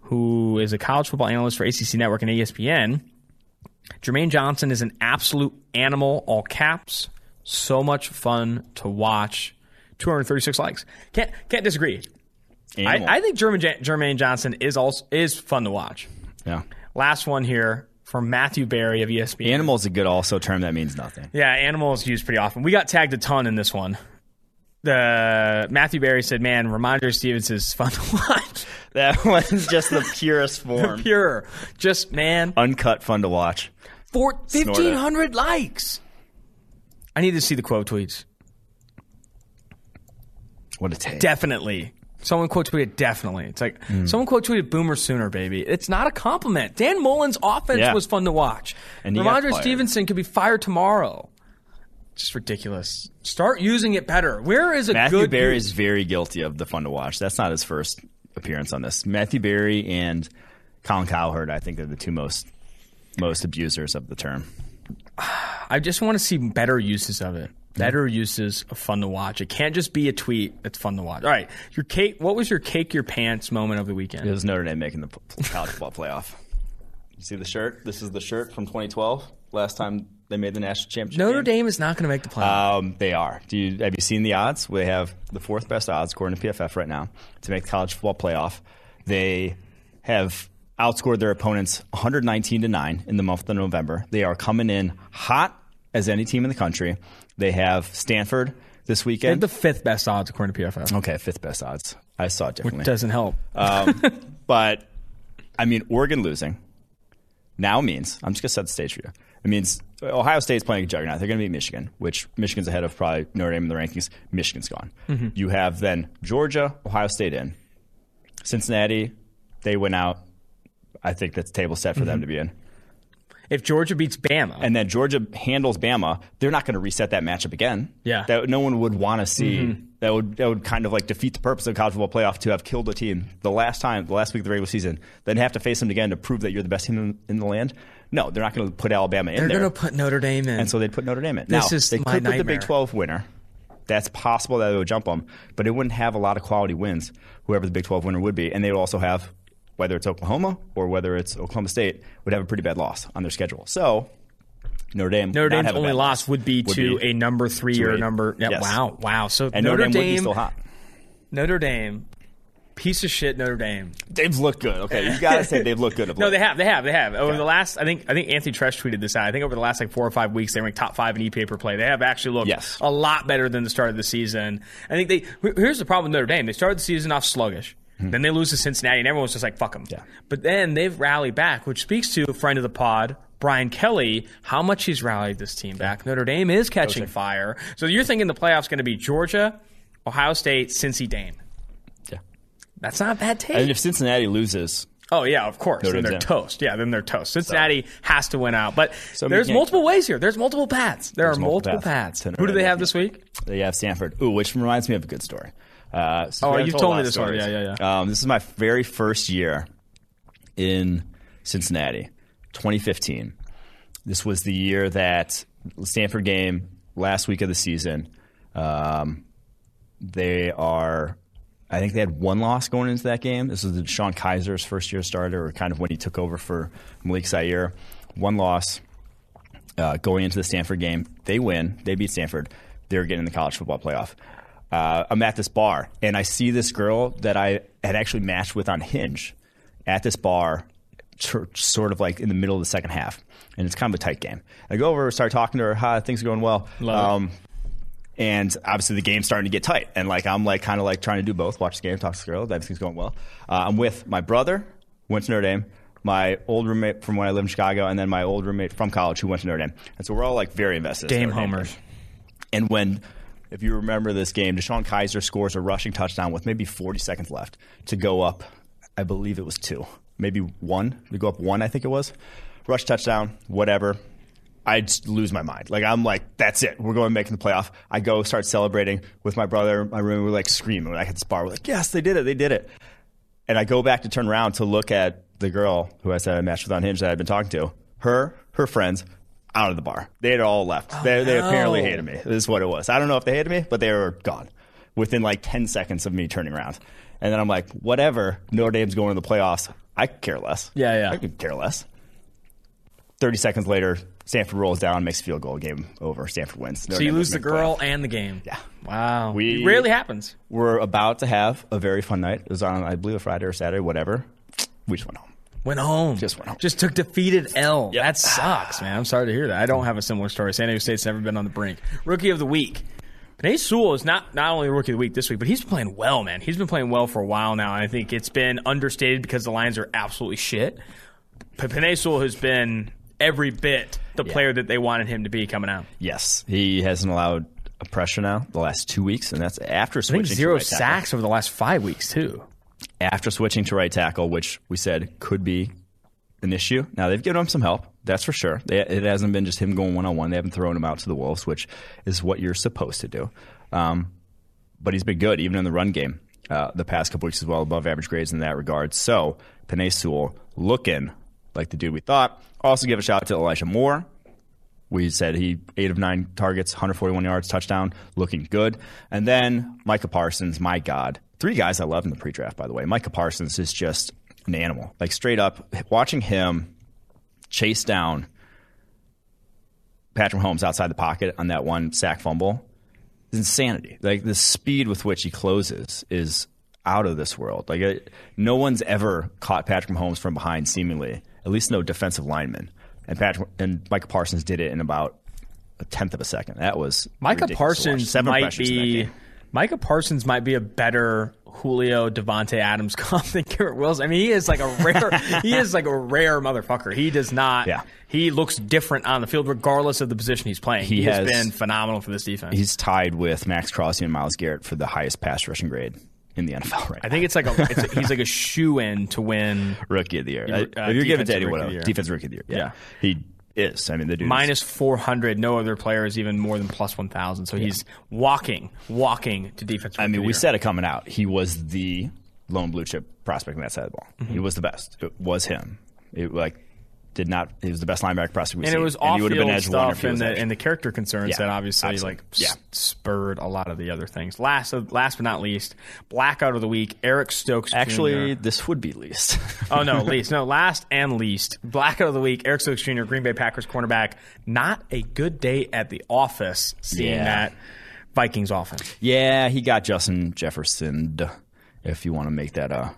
who is a college football analyst for ACC Network and ESPN. Jermaine Johnson is an absolute animal, all caps. So much fun to watch. 236 likes. Can't disagree. I think Jermaine Johnson is fun to watch. Yeah. Last one here from Matthew Berry of ESPN. Animal is a good also term that means nothing. Yeah, animal is used pretty often. We got tagged a ton in this one. Matthew Berry said, "Man, Ramondre Stevens is fun to watch." That one's just the purest form. Just man, uncut fun to watch. 1,500 likes. I need to see the quote tweets. What a take. Definitely. Someone quote tweeted definitely. It's like someone quote tweeted Boomer Sooner, baby. It's not a compliment. Dan Mullen's offense was fun to watch. And Ramondre Stevenson could be fired tomorrow. Just ridiculous. Start using it better. Where is Matthew Berry is very guilty of the fun to watch. That's not his first appearance on this. Matthew Berry and Colin Cowherd, I think, are the two most abusers of the term. I just want to see better uses of it. Better uses of fun to watch. It can't just be a tweet that's fun to watch. All right. What was your cake your pants moment of the weekend? It was Notre Dame making the college football playoff. You see the shirt? This is the shirt from 2012, last time they made the national championship Notre Dame is not going to make the playoff. They are. Have you seen the odds? They have the fourth best odds, according to PFF right now, to make the college football playoff. They have outscored their opponents 119-9 in the month of November. They are coming in hot as any team in the country. They have Stanford this weekend. They're the fifth best odds, according to PFF. Okay, fifth best odds. I saw it differently. Which doesn't help. But, I mean, Oregon losing now means, I'm just going to set the stage for you. It means Ohio State's playing a juggernaut. They're going to beat Michigan, which Michigan's ahead of probably Notre Dame in the rankings. Michigan's gone. Mm-hmm. You have then Georgia, Ohio State in. Cincinnati, they went out. I think that's table set for them to be in. If Georgia beats Bama. And then Georgia handles Bama, they're not going to reset that matchup again. Yeah. That, no one would want to see. Mm-hmm. That would kind of like defeat the purpose of college football playoff to have killed a team the last week of the regular season, then have to face them again to prove that you're the best team in the land. No, they're not going to put Alabama in there. They're going to put Notre Dame in. And so they'd put Notre Dame in. This now, is they could nightmare. Put the Big 12 winner. That's possible that they would jump them, but it wouldn't have a lot of quality wins, whoever the Big 12 winner would be. And they would also have, whether it's Oklahoma or whether it's Oklahoma State, would have a pretty bad loss on their schedule. So Notre Dame's only loss would be to a number 3 or a number. Yeah, yes. Wow. So and Notre Dame would be still hot. Notre Dame, piece of shit. Notre Dame. They've looked good. Okay, you gotta say they've looked good. Of late. No, they have. Over the last, I think Anthony Tresh tweeted this out. I think over the last like 4 or 5 weeks, they ranked top 5 in EPA per play. They have actually looked a lot better than the start of the season. I think here's the problem with Notre Dame. They started the season off sluggish. Mm-hmm. Then they lose to Cincinnati, and everyone's just like, fuck them. Yeah. But then they've rallied back, which speaks to a friend of the pod, Brian Kelly, how much he's rallied this team back. Notre Dame is catching fire. So you're thinking the playoffs going to be Georgia, Ohio State, Cincy, Dame. Yeah. That's not a bad take. And if Cincinnati loses... Oh, yeah, of course. Then they're toast. Yeah, then they're toast. Cincinnati has to win out. But there's multiple ways here. There's multiple paths. There are multiple paths. Who do they have this week? They have Stanford. Ooh, which reminds me of a good story. You've told me this one. Yeah. This is my very first year in Cincinnati, 2015. This was the year that Stanford game, last week of the season. I think they had one loss going into that game. This was Sean Kaiser's first year starter, or kind of when he took over for Malik Zaire. One loss going into the Stanford game. They win. They beat Stanford. They're getting the college football playoff. I'm at this bar, and I see this girl that I had actually matched with on Hinge at this bar, sort of like in the middle of the second half, and it's kind of a tight game. I go over, start talking to her. Hi, things are going well. And obviously the game's starting to get tight, and like I'm like kind of like trying to do both, watch the game, talk to the girl, everything's going well. I'm with my brother, went to Notre Dame, my old roommate from when I lived in Chicago, and then my old roommate from college who went to Notre Dame. And so we're all like very invested. Game homers. And when... If you remember this game, Deshaun Kaiser scores a rushing touchdown with maybe 40 seconds left to go up, I believe it was 2, maybe 1. We go up 1, I think it was. Rush touchdown, whatever. I just lose my mind. Like, I'm like, that's it. We're going making the playoff. I go start celebrating with my brother, my roommate. We're like screaming. We're like at this bar. We're like, yes, they did it. And I go back to turn around to look at the girl who I said I matched with on Hinge that I'd been talking to. Her friends. Out of the bar. They had all left. They apparently hated me. This is what it was. I don't know if they hated me, but they were gone within like 10 seconds of me turning around. And then I'm like, whatever, Notre Dame's going to the playoffs. I could care less. Yeah. I could care less. 30 seconds later, Stanford rolls down, makes a field goal, game over. Stanford wins. Notre Dame you lose the girl and the game. Yeah. Wow. It rarely happens. We're about to have a very fun night. It was on, I believe, a Friday or Saturday, whatever. We just went home. Just took defeated L. Yep. That sucks, man. I'm sorry to hear that. I don't have a similar story. San Diego State's never been on the brink. Rookie of the week. Panay Sewell is not only rookie of the week this week, but he's playing well, man. He's been playing well for a while now, and I think it's been understated because the Lions are absolutely shit. But Panay Sewell has been every bit the player that they wanted him to be coming out. Yes. He hasn't allowed a pressure now the last 2 weeks, and that's after switching. I think 0 sacks over the last 5 weeks, too. After switching to right tackle, which we said could be an issue. Now, they've given him some help. That's for sure. It hasn't been just him going one-on-one. They haven't thrown him out to the wolves, which is what you're supposed to do. But he's been good, even in the run game, the past couple weeks as well, above average grades in that regard. So, Panay Sewell looking like the dude we thought. Also give a shout-out to Elijah Moore. We said he 8 of 9 targets, 141 yards, touchdown, looking good. And then Micah Parsons, my God. 3 guys I love in the pre-draft, by the way. Micah Parsons is just an animal. Like, straight up, watching him chase down Patrick Mahomes outside the pocket on that one sack fumble is insanity. Like, the speed with which he closes is out of this world. Like, no one's ever caught Patrick Mahomes from behind, seemingly. At least no defensive lineman. And Micah Parsons did it in about a tenth of a second. That was ridiculous. Micah Parsons might be a better Julio Davante Adams comp than Garrett Wilson. I mean, he is like a rare motherfucker. He does not. Yeah. He looks different on the field regardless of the position he's playing. He has been phenomenal for this defense. He's tied with Max Crosby and Myles Garrett for the highest pass rushing grade in the NFL right now. I think he's like a shoe-in to win Rookie of the Year. If you're giving it to anyone, defense Rookie of the Year. Yeah. He is. I mean, the dude minus 400. No other player is even more than plus 1,000. So he's walking to defense. I mean, we said it coming out. He was the lone blue chip prospect in that side of the ball. Mm-hmm. He was the best. It was him. He was the best linebacker prospect we've seen. And it was off-field stuff and the character concerns that obviously spurred a lot of the other things. Last but not least, blackout of the week, Eric Stokes Jr. Actually, this would be least. Oh, no, least. No, last and least. Blackout of the week, Eric Stokes Jr., Green Bay Packers cornerback. Not a good day at the office seeing that Vikings offense. Yeah, he got Justin Jefferson, if you want to make that a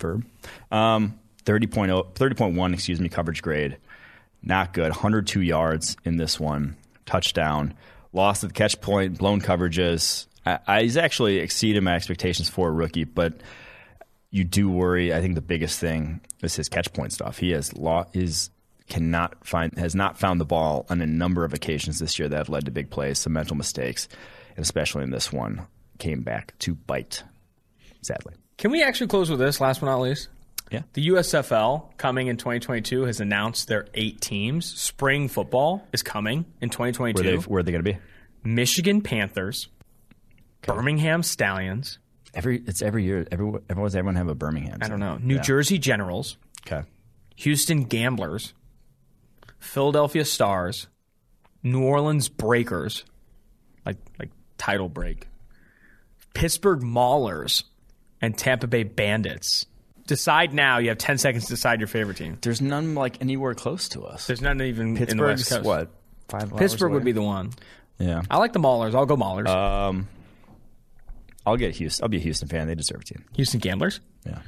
verb. 30.1, coverage grade. Not good. 102 yards in this one. Touchdown. Lost at the catch point, blown coverages. He's actually exceeded my expectations for a rookie, but you do worry. I think the biggest thing is his catch point stuff. He has not found the ball on a number of occasions this year that have led to big plays, some mental mistakes, and especially in this one, came back to bite, sadly. Can we actually close with this, last but not least? Yeah. The USFL coming in 2022 has announced their 8 teams. Spring football is coming in 2022. Where are they going to be? Michigan Panthers, Birmingham Stallions. It's every year. Everyone have a Birmingham. I don't know. New Jersey Generals. Okay. Houston Gamblers. Philadelphia Stars. New Orleans Breakers. Like title break. Pittsburgh Maulers and Tampa Bay Bandits. Decide now. You have 10 seconds to decide your favorite team. There's none like anywhere close to us. There's none even in the West Coast. What? 5 hours Pittsburgh away? Would be the one. Yeah. I like the Maulers. I'll go Maulers. I'll get Houston. I'll be a Houston fan. They deserve a team. Houston Gamblers? Yeah.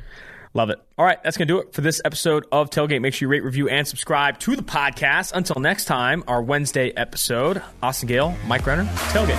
Love it. All right. That's going to do it for this episode of Tailgate. Make sure you rate, review, and subscribe to the podcast. Until next time, our Wednesday episode. Austin Gale, Mike Renner, Tailgate.